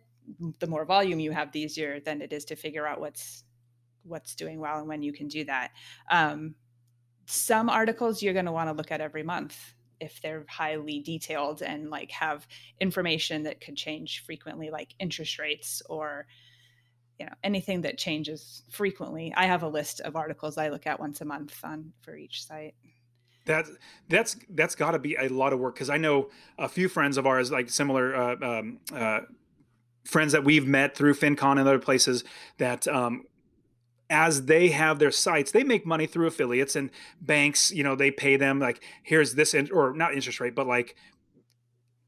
the more volume you have, the easier then it is to figure out what's what's doing well and when you can do that. Um, some articles you're going to want to look at every month if they're highly detailed and like have information that could change frequently, like interest rates or, you know, anything that changes frequently. I have a list of articles I look at once a month on for each site. That, that's, that's gotta be a lot of work. Cause I know a few friends of ours, like similar, uh, um, uh, friends that we've met through FinCon and other places that, um, as they have their sites, they make money through affiliates and banks, you know, they pay them like, here's this, in- or not interest rate, but like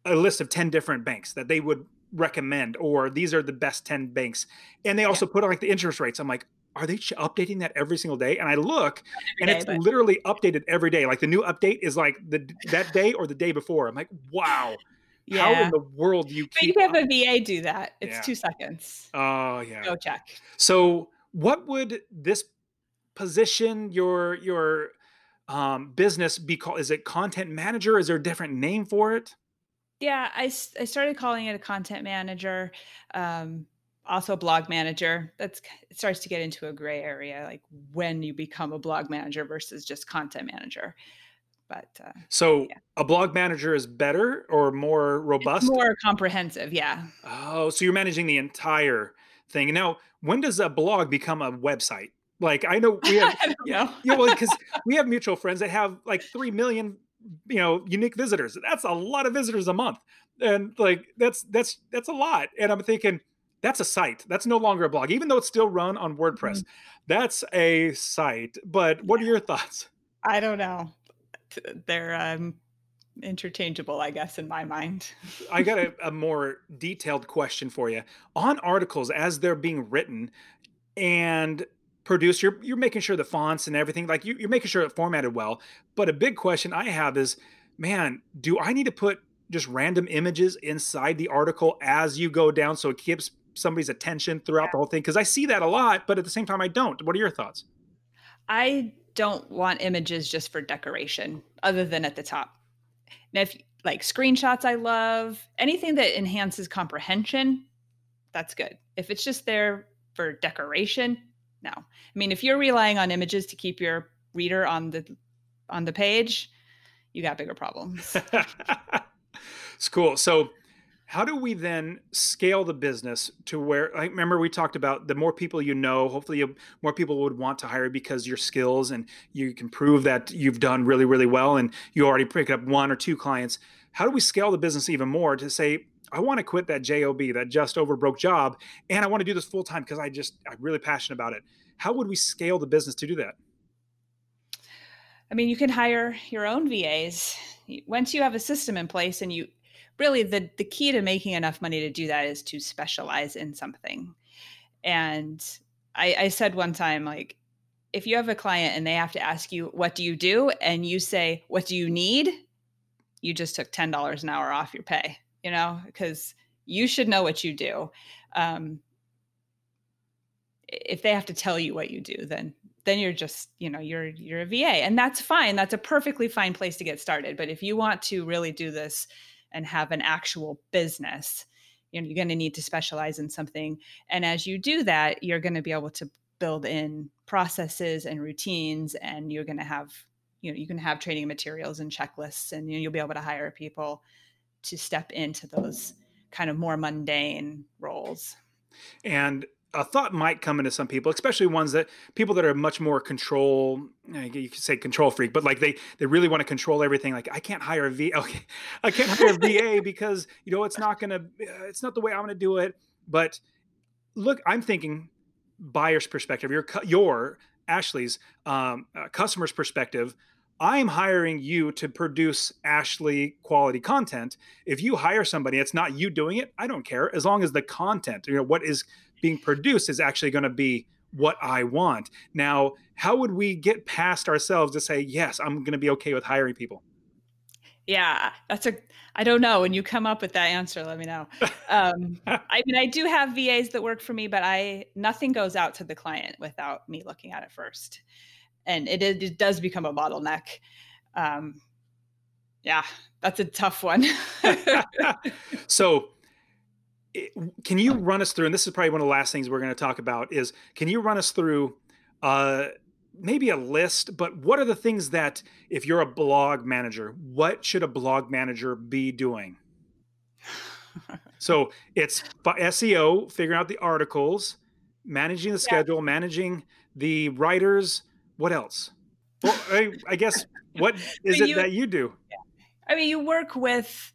a list of ten different banks that they would recommend, or these are the best ten banks. And they also yeah. put on like the interest rates. I'm like, are they ch- updating that every single day? And I look every and day, it's but... literally updated every day. Like the new update is like the that day or the day before. I'm like, wow. Yeah. How in the world do you keep But you can have a V A do that. It's yeah. two seconds. Oh yeah. Go check. So what would this position, your your um, business be called? Is it content manager? Is there a different name for it? Yeah, I, I started calling it a content manager, um, also blog manager. That's it starts to get into a gray area, like when you become a blog manager versus just content manager. But uh, so yeah. a blog manager is better or more robust? It's more comprehensive, yeah. Oh, so you're managing the entire thing. Now, when does a blog become a website? Like I know we have, I don't know. Yeah, well, because we have mutual friends that have like three million, you know, unique visitors. That's a lot of visitors a month. And like, that's, that's, that's a lot. And I'm thinking that's a site. That's no longer a blog, even though it's still run on WordPress. Mm-hmm. That's a site, but what are your thoughts? I don't know. They're, um, interchangeable, I guess, in my mind. I got a, a more detailed question for you on articles as they're being written and produce, you're you're making sure the fonts and everything, like you, you're making sure it's formatted well. But a big question I have is, man, do I need to put just random images inside the article as you go down so it keeps somebody's attention throughout yeah. the whole thing? Because I see that a lot, but at the same time, I don't. What are your thoughts? I don't want images just for decoration other than at the top. Now, if like screenshots, I love anything that enhances comprehension. That's good. If it's just there for decoration, no. I mean, if you're relying on images to keep your reader on the on the page, you got bigger problems. It's cool. So how do we then scale the business to where, I remember we talked about the more people you know, hopefully you, more people would want to hire because your skills and you can prove that you've done really, really well and you already picked up one or two clients. How do we scale the business even more to say, I want to quit that J O B, that just over broke job, and I want to do this full time because I just, I'm really passionate about it. How would we scale the business to do that? I mean, you can hire your own V As. Once you have a system in place and you, really, the, the key to making enough money to do that is to specialize in something. And I, I said one time, like, if you have a client and they have to ask you, what do you do? And you say, what do you need? You just took ten dollars an hour off your pay, you know, because you should know what you do. Um, if they have to tell you what you do, then then you're just, you know, you're you're a V A. And that's fine. That's a perfectly fine place to get started. But if you want to really do this and have an actual business, you know, you're going to need to specialize in something. And as you do that, you're going to be able to build in processes and routines, and you're going to have, you know, you can have training materials and checklists, and you'll be able to hire people to step into those kind of more mundane roles. And a thought might come into some people, especially ones that people that are much more control, you could say control freak, but like they, they really want to control everything. Like I can't hire a V A. Okay. I can't hire a V A because, you know, it's not going to, it's not the way I'm going to do it. But look, I'm thinking buyer's perspective, your, your Ashley's um, uh, customer's perspective. I'm hiring you to produce Ashley quality content. If you hire somebody, it's not you doing it. I don't care. As long as the content, you know, what is being produced is actually going to be what I want. Now, how would we get past ourselves to say, yes, I'm going to be okay with hiring people? Yeah, that's a, I don't know. When you come up with that answer, let me know. Um, I mean, I do have V As that work for me, but I, nothing goes out to the client without me looking at it first. And it, it does become a bottleneck. Um, yeah, that's a tough one. So can you run us through, and this is probably one of the last things we're going to talk about is, can you run us through uh, maybe a list, but what are the things that if you're a blog manager, what should a blog manager be doing? So it's S E O, figuring out the articles, managing the schedule, yeah. managing the writers. What else? Well, I, I guess, what is it you, that you do? I mean, you work with,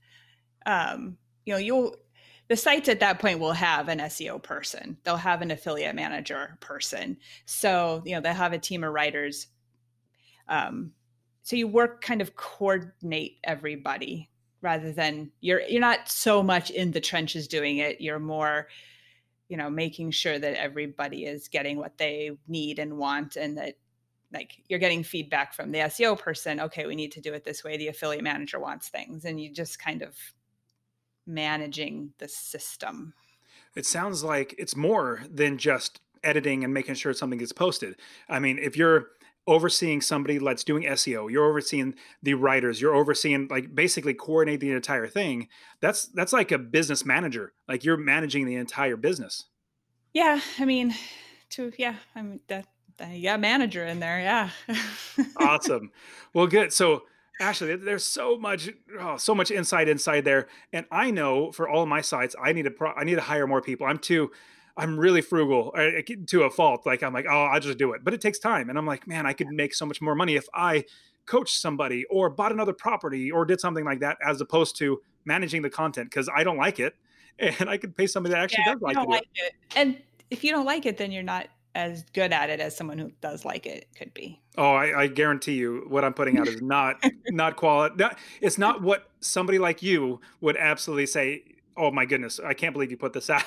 um, you know, you'll, the sites at that point will have an S E O person. They'll have an affiliate manager person. So, you know, they'll have a team of writers. Um, so you work kind of coordinate everybody rather than you're, you're not so much in the trenches doing it. You're more, you know, making sure that everybody is getting what they need and want, and that, like, you're getting feedback from the S E O person. Okay, we need to do it this way. The affiliate manager wants things, and you just kind of managing the system. It sounds like it's more than just editing and making sure something gets posted. I mean, if you're overseeing somebody that's doing S E O, you're overseeing the writers, you're overseeing, like, basically coordinate the entire thing. That's, that's like a business manager. Like, you're managing the entire business. Yeah. I mean, to, yeah, I mean, that, you got manager in there. Yeah. Awesome. Well, good. So Ashley, there's so much, oh, so much insight inside there. And I know for all my sites, I need to, pro- I need to hire more people. I'm too, I'm really frugal I, to a fault. Like, I'm like, oh, I'll just do it, but it takes time. And I'm like, man, I could make so much more money if I coached somebody or bought another property or did something like that, as opposed to managing the content. Cause I don't like it. And I could pay somebody that actually yeah, does like, to do like it. it. And if you don't like it, then you're not as good at it as someone who does like it could be. Oh, I, I guarantee you what I'm putting out is not, not quality. Not, it's not what somebody like you would absolutely say, oh my goodness, I can't believe you put this out.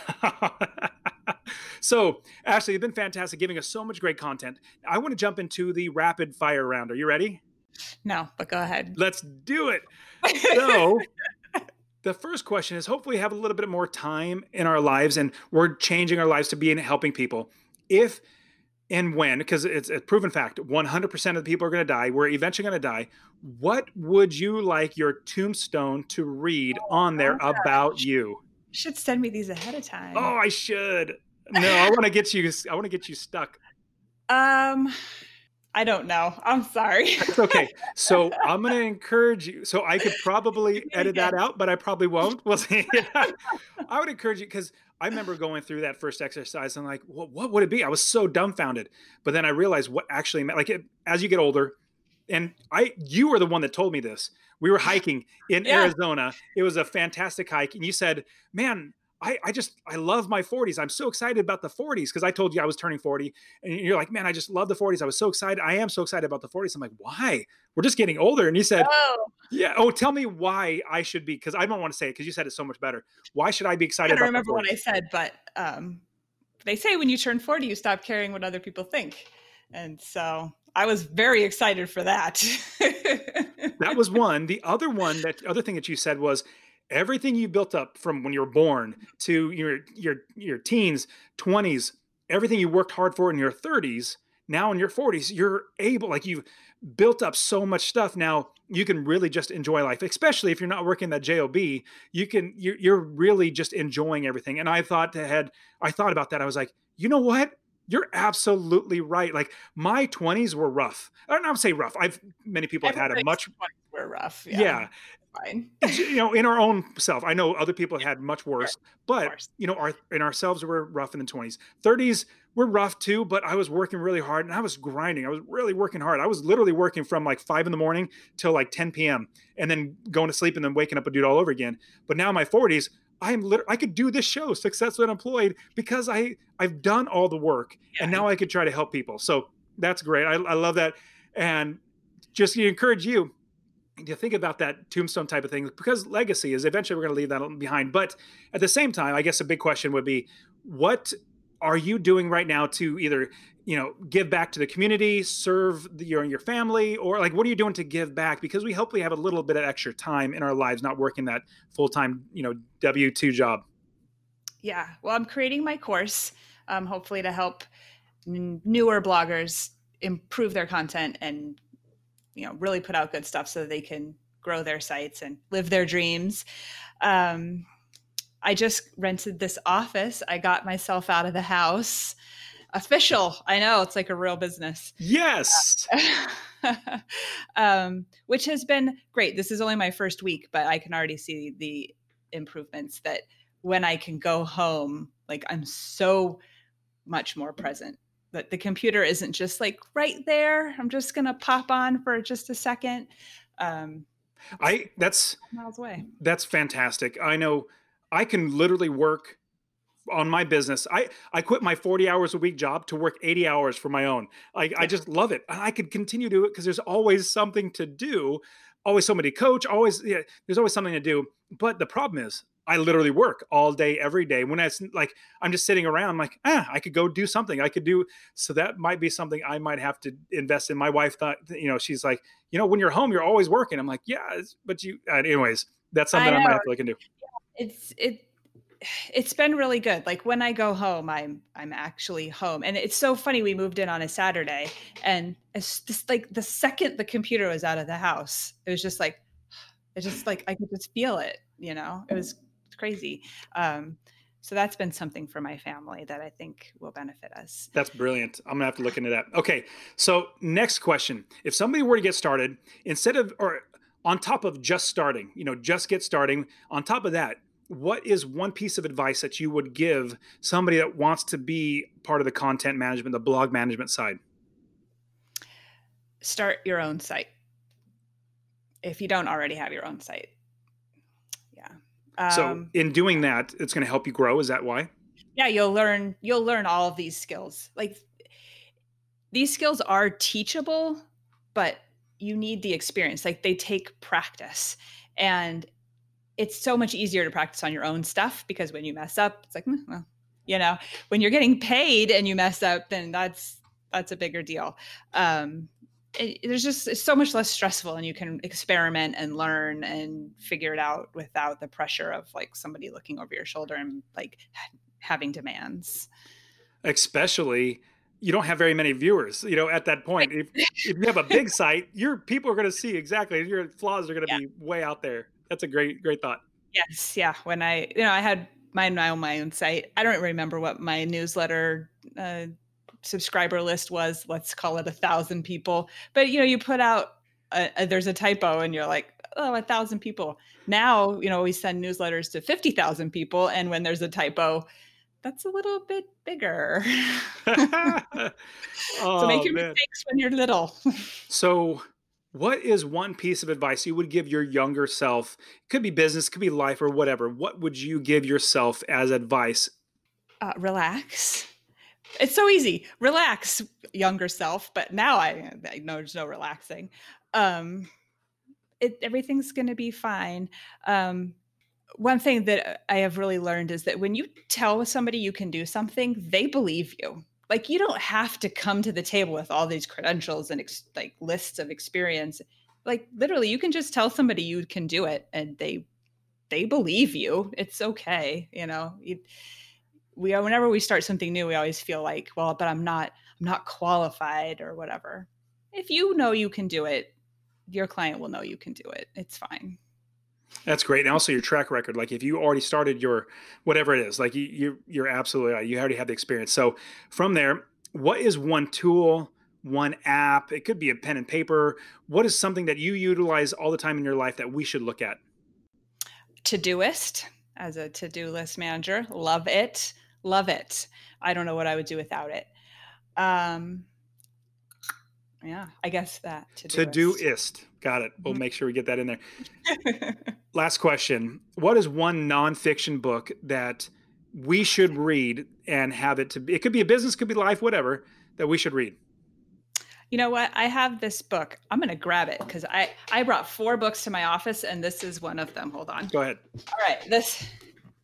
So Ashley, you've been fantastic, giving us so much great content. I want to jump into the rapid fire round. Are you ready? No, but go ahead. Let's do it. So the first question is, hopefully have a little bit more time in our lives and we're changing our lives to be in helping people. If and when, because it's a proven fact, one hundred percent of the people are going to die. We're eventually going to die. What would you like your tombstone to read oh, on there oh, about you? You should send me these ahead of time. Oh, I should. No, I want to get you. I want to get you stuck. Um, I don't know. I'm sorry. That's okay. So I'm going to encourage you. So I could probably edit that out, but I probably won't. We'll see. Yeah. I would encourage you because I remember going through that first exercise and like, well, what would it be? I was so dumbfounded. But then I realized what actually meant. Like it, as you get older, and I, you were the one that told me this. We were hiking in yeah. Arizona. It was a fantastic hike. And you said, man, I, I just, I love my forties. I'm so excited about the forties. Cause I told you I was turning forty and you're like, man, I just love the forties. I was so excited. I am so excited about the forties. I'm like, why? We're just getting older. And you said, oh. yeah. Oh, tell me why I should be. Cause I don't want to say it. Cause you said it so much better. Why should I be excited? I don't remember what I said, but um, they say when you turn forty, you stop caring what other people think. And so I was very excited for that. That was one. The other one, that other thing that you said was, everything you built up from when you were born to your your your teens, twenties, everything you worked hard for in your thirties, now in your forties, you're able, like you've built up so much stuff. Now you can really just enjoy life, especially if you're not working that job. You can you're, you're really just enjoying everything. And I thought ahead, I thought about that. I was like, you know what? You're absolutely right. Like my twenties were rough. I don't say rough. I've many people have had a much were rough. Yeah. yeah. Fine. You know, in our own self, I know other people had much worse, but you know, our, in ourselves, we're rough in the twenties, thirties, we're rough too, but I was working really hard and I was grinding. I was really working hard. I was literally working from like five in the morning till like ten P M and then going to sleep and then waking up and do it all over again. But now in my forties, I'm literally, I could do this show Successfully Unemployed because I I've done all the work yeah. and now I could try to help people. So that's great. I, I love that. And just to encourage you, to think about that tombstone type of thing, because legacy is eventually we're going to leave that behind. But at the same time, I guess a big question would be, what are you doing right now to either, you know, give back to the community, serve the, your, your family, or like, what are you doing to give back? Because we hopefully have a little bit of extra time in our lives, not working that full-time, you know, W two job. Yeah. Well, I'm creating my course, um, hopefully to help n- newer bloggers improve their content and, you know, really put out good stuff so that they can grow their sites and live their dreams. Um, I just rented this office. I got myself out of the house. Official. I know, it's like a real business. Yes. Uh, um, which has been great. This is only my first week, but I can already see the improvements that when I can go home, like I'm so much more present. That the computer isn't just like right there. I'm just going to pop on for just a second. Um, I that's miles away. That's fantastic. I know I can literally work on my business. I, I quit my forty hours a week job to work eighty hours for my own. I, I just love it. And I could continue to do it because there's always something to do. Always somebody to coach. Always yeah, there's always something to do. But the problem is, I literally work all day, every day. When I like, I'm just sitting around, like, ah, I could go do something. I could do so. That might be something I might have to invest in. My wife thought, you know, she's like, you know, when you're home, you're always working. I'm like, yeah, but you. Anyways, that's something I, I might have to look into. It's it. It's been really good. Like when I go home, I'm I'm actually home, and it's so funny. We moved in on a Saturday, and it's just like the second the computer was out of the house, it was just like, it's just like I could just feel it. You know, it was. Crazy. Um, so that's been something for my family that I think will benefit us. That's brilliant. I'm gonna have to look into that. Okay. So next question, if somebody were to get started instead of, or on top of just starting, you know, just get starting on top of that, what is one piece of advice that you would give somebody that wants to be part of the content management, the blog management side? Start your own site. If you don't already have your own site. So um, in doing that, it's going to help you grow. Is that why? Yeah, you'll learn, you'll learn all of these skills. Like these skills are teachable, but you need the experience. Like they take practice, and it's so much easier to practice on your own stuff because when you mess up, it's like, well, you know, when you're getting paid and you mess up, then that's, that's a bigger deal. Um, it, there's just, it's so much less stressful, and you can experiment and learn and figure it out without the pressure of like somebody looking over your shoulder and like having demands. Especially, you don't have very many viewers, you know, at that point. If, if you have a big site, your people are going to see exactly, your flaws are going to yeah. be way out there. That's a great, great thought. Yes. Yeah. When I, you know, I had my, my own, my own site. I don't remember what my newsletter uh, subscriber list was. Let's call it a thousand people. But, you know, you put out, a, a, there's a typo and you're like, oh, a thousand people. Now, you know, we send newsletters to fifty thousand people. And when there's a typo, that's a little bit bigger. oh, so make your man. mistakes when you're little. So what is one piece of advice you would give your younger self? It could be business, could be life or whatever. What would you give yourself as advice? Uh, relax. It's so easy. Relax, younger self. But now I, I know there's no relaxing. Um, it, everything's going to be fine. Um, One thing that I have really learned is that when you tell somebody you can do something, they believe you. Like, you don't have to come to the table with all these credentials and ex- like lists of experience. Like, literally, you can just tell somebody you can do it and they they believe you. It's okay, you know. You, we whenever we start something new, we always feel like, well, but I'm not I'm not qualified or whatever. If you know you can do it, your client will know you can do it. It's fine. That's great. And also your track record. Like if you already started your, whatever it is, like you, you, you're absolutely right. You already have the experience. So from there, what is one tool, one app? It could be a pen and paper. What is something that you utilize all the time in your life that we should look at? Todoist, as a to-do list manager. Love it. Love it. I don't know what I would do without it. Um, yeah, I guess that. Todoist. Todoist. Got it. We'll make sure we get that in there. Last question. What is one nonfiction book that we should read and have it to be, it could be a business, could be life, whatever, that we should read? You know what? I have this book. I'm going to grab it because I, I brought four books to my office and this is one of them. Hold on. Go ahead. All right. This,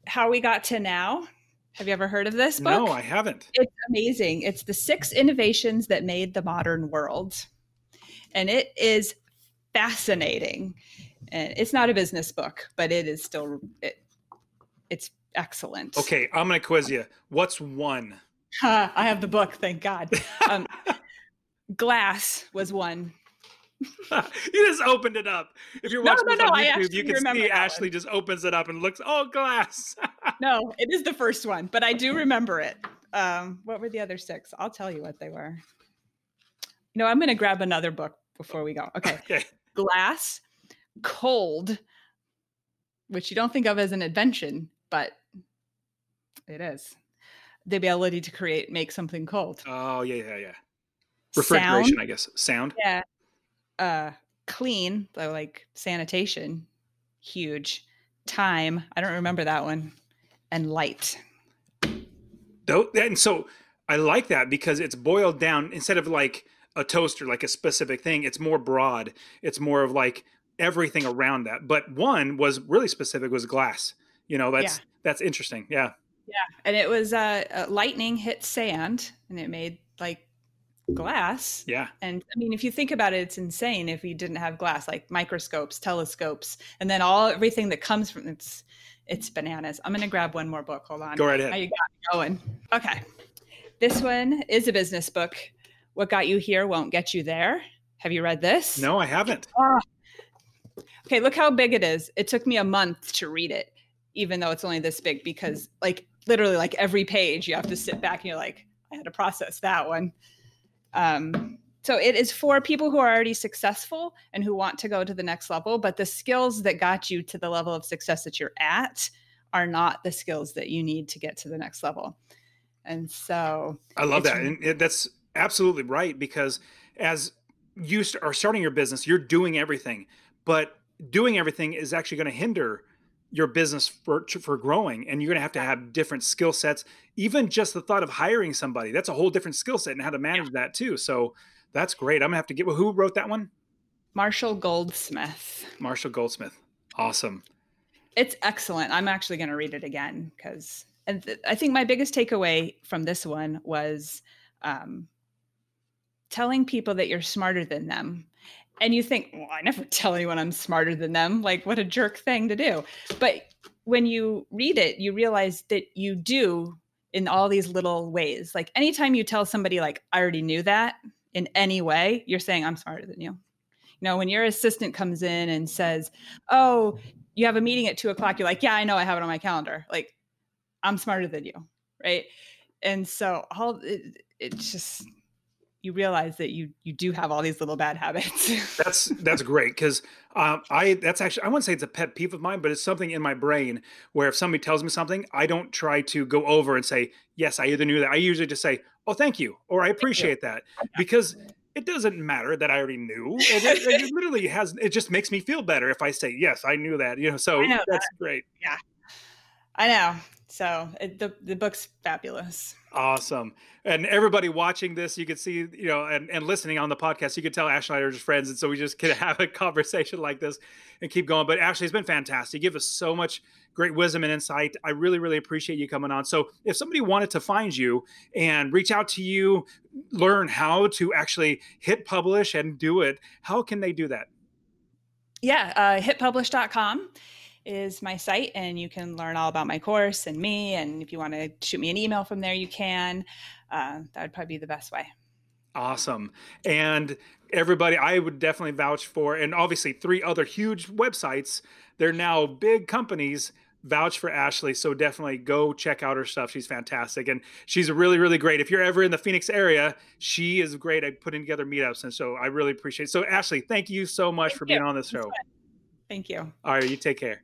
How We Got to Now. Have you ever heard of this book? No, I haven't. It's amazing. It's the six innovations that made the modern world. And it is fascinating. And it's not a business book, but it is still, it, it's excellent. Okay. I'm going to quiz you. What's one? Uh, I have the book. Thank God. Um, glass was one. You just opened it up. If you're watching no, no, this on no, YouTube, you can see Ashley one. Just opens it up and looks, oh, glass. No, it is the first one, but I do remember it. Um, what were the other six? I'll tell you what they were. You know, I'm going to grab another book before we go. Okay. okay. Glass, cold, which you don't think of as an invention, but it is. The ability to create, make something cold. Oh, yeah, yeah, yeah. Refrigeration, sound, I guess. Sound. Yeah. Uh, clean, though, like sanitation. Huge. Time. I don't remember that one. And light. And so I like that because it's boiled down instead of like a toaster, like a specific thing. It's more broad. It's more of like everything around that. But one was really specific, was glass. You know, that's, yeah. that's interesting. Yeah. Yeah. And it was uh, uh lightning hit sand and it made like glass. Yeah. And I mean, if you think about it, it's insane. If you didn't have glass, like microscopes, telescopes, and then all, everything that comes from it's, it's bananas. I'm going to grab one more book. Hold on. Go right ahead. Now you got me going. Okay. This one is a business book. What Got You Here Won't Get You There. Have you read this? No, I haven't. Oh. Okay, look how big it is. It took me a month to read it, even though it's only this big, because like literally like every page you have to sit back and you're like, I had to process that one. Um, so it is for people who are already successful and who want to go to the next level, but the skills that got you to the level of success that you're at are not the skills that you need to get to the next level. And so I love that. And it, that's absolutely right, because as you st- are starting your business, you're doing everything, but doing everything is actually going to hinder your business for for growing, and you're going to have to have different skill sets. Even just the thought of hiring somebody, that's a whole different skill set and how to manage yeah. that too. So that's great. I'm going to have to get, well, who wrote that one? Marshall Goldsmith. Marshall Goldsmith. Awesome. It's excellent. I'm actually going to read it again because and th- I think my biggest takeaway from this one was um, telling people that you're smarter than them. And you think, well, I never tell anyone I'm smarter than them. Like, what a jerk thing to do. But when you read it, you realize that you do in all these little ways. Like anytime you tell somebody like, I already knew that in any way, you're saying I'm smarter than you. You know, when your assistant comes in and says, oh, you have a meeting at two o'clock. You're like, yeah, I know, I have it on my calendar. Like, I'm smarter than you. Right. And so all it, it's just, you realize that you you do have all these little bad habits. that's that's great because um, I that's actually I wouldn't say it's a pet peeve of mine, but it's something in my brain where if somebody tells me something, I don't try to go over and say yes, I either knew that. I usually just say, oh, thank you, or I appreciate that, because it doesn't matter that I already knew. It, it, it literally has. It just makes me feel better if I say yes, I knew that. You know, so know that's that. Great. Yeah, I know. So it, the the book's fabulous. Awesome. And everybody watching this, you could see, you know, and, and listening on the podcast, you could tell Ashley and I are just friends. And so we just can have a conversation like this and keep going. But Ashley, it's been fantastic. You give us so much great wisdom and insight. I really, really appreciate you coming on. So if somebody wanted to find you and reach out to you, learn how to actually hit publish and do it, how can they do that? Yeah, uh, hit publish dot com. Is my site, and you can learn all about my course and me. And if you want to shoot me an email from there, you can. Uh, that would probably be the best way. Awesome. And everybody, I would definitely vouch for, and obviously three other huge websites, they're now big companies, vouch for Ashley. So definitely go check out her stuff. She's fantastic. And she's really, really great. If you're ever in the Phoenix area, she is great at putting together meetups. And so I really appreciate it. So Ashley, thank you so much thank for you. being on this show. Thank you. All right. You take care.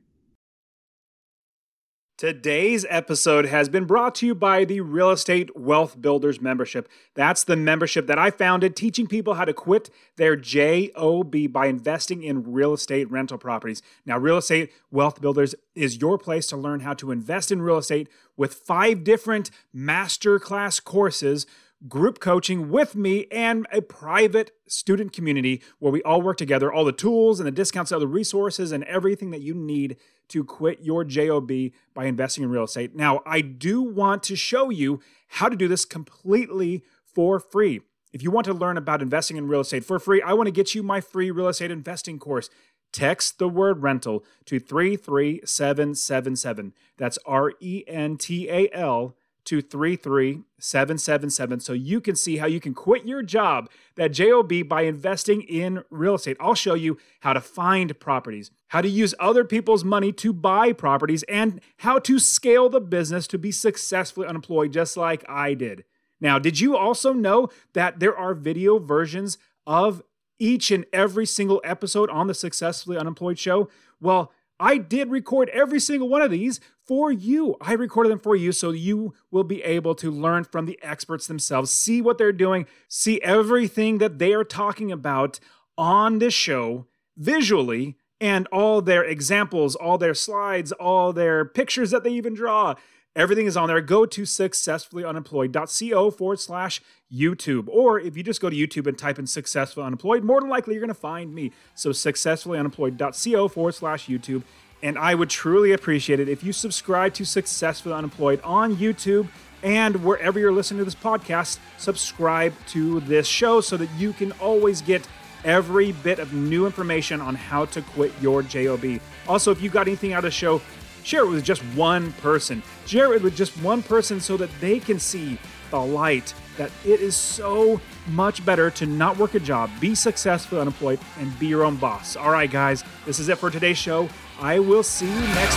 Today's episode has been brought to you by the Real Estate Wealth Builders membership. That's the membership that I founded, teaching people how to quit their job by investing in real estate rental properties. Now, Real Estate Wealth Builders is your place to learn how to invest in real estate with five different masterclass courses, group coaching with me, and a private student community where we all work together, all the tools and the discounts, all the resources and everything that you need to quit your job by investing in real estate. Now, I do want to show you how to do this completely for free. If you want to learn about investing in real estate for free, I want to get you my free real estate investing course. Text the word rental to three three seven seven seven. That's R E N T A L to three three seven seven seven, so you can see how you can quit your job, that job, by investing in real estate. I'll show you how to find properties, how to use other people's money to buy properties, and how to scale the business to be successfully unemployed, just like I did. Now, did you also know that there are video versions of each and every single episode on the Successfully Unemployed show? Well, I did record every single one of these for you. I recorded them for you so you will be able to learn from the experts themselves, see what they're doing, see everything that they are talking about on this show visually, and all their examples, all their slides, all their pictures that they even draw. Everything is on there. Go to successfullyunemployed.co forward slash YouTube. Or if you just go to YouTube and type in Successfully Unemployed, more than likely you're going to find me. So successfullyunemployed.co forward slash YouTube. And I would truly appreciate it if you subscribe to Successfully Unemployed on YouTube, and wherever you're listening to this podcast, subscribe to this show so that you can always get every bit of new information on how to quit your job. Also, if you got anything out of the show, share it with just one person. Share it with just one person so that they can see the light, that it is so much better to not work a job, be successfully unemployed, and be your own boss. All right, guys, this is it for today's show. I will see you next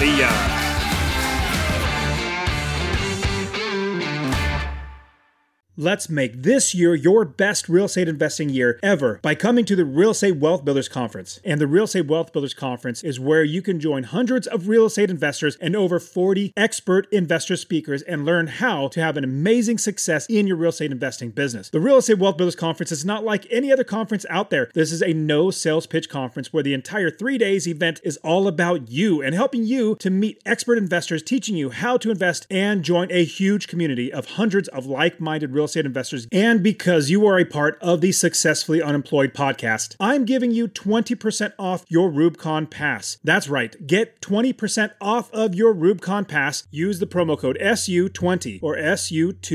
week. See ya. Let's make this year your best real estate investing year ever by coming to the Real Estate Wealth Builders Conference. And the Real Estate Wealth Builders Conference is where you can join hundreds of real estate investors and over forty expert investor speakers and learn how to have an amazing success in your real estate investing business. The Real Estate Wealth Builders Conference is not like any other conference out there. This is a no sales pitch conference where the entire three days event is all about you and helping you to meet expert investors, teaching you how to invest, and join a huge community of hundreds of like-minded real estate investors, and because you are a part of the Successfully Unemployed podcast, I'm giving you twenty percent off your REWBCON pass. That's right. Get twenty percent off of your REWBCON pass. Use the promo code S U twenty or S U twenty.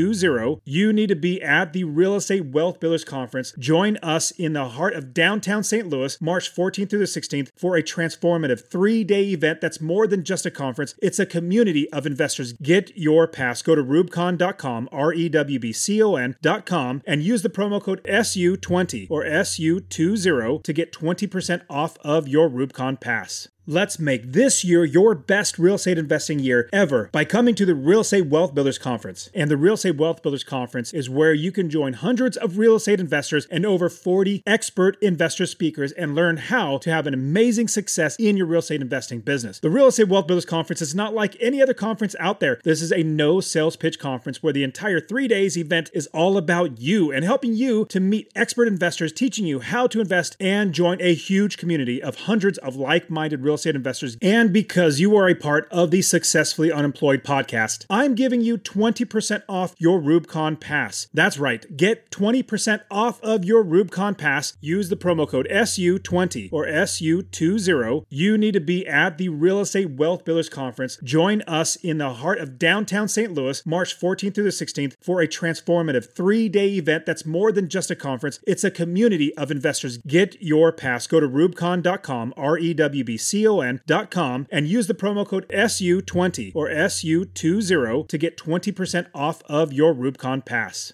You need to be at the Real Estate Wealth Builders Conference. Join us in the heart of downtown Saint Louis, March fourteenth through the sixteenth, for a transformative three-day event that's more than just a conference. It's a community of investors. Get your pass. Go to REWBCON dot com, R E W B C O N dot com, and use the promo code S U twenty or S U twenty to get twenty percent off of your REWBCON pass. Let's make this year your best real estate investing year ever by coming to the Real Estate Wealth Builders Conference. And the Real Estate Wealth Builders Conference is where you can join hundreds of real estate investors and over forty expert investor speakers and learn how to have an amazing success in your real estate investing business. The Real Estate Wealth Builders Conference is not like any other conference out there. This is a no sales pitch conference where the entire three days event is all about you and helping you to meet expert investors, teaching you how to invest, and join a huge community of hundreds of like-minded real estate investors. And because you are a part of the Successfully Unemployed podcast, I'm giving you twenty percent off your REWBCON pass. That's right. Get twenty percent off of your REWBCON pass. Use the promo code S U twenty or S U twenty. You need to be at the Real Estate Wealth Builders Conference. Join us in the heart of downtown Saint Louis, March fourteenth through the sixteenth, for a transformative three-day event that's more than just a conference. It's a community of investors. Get your pass. Go to REWBCON dot com, R E W B C O N .com, and use the promo code S U twenty or S U twenty to get twenty percent off of your REWBCON pass.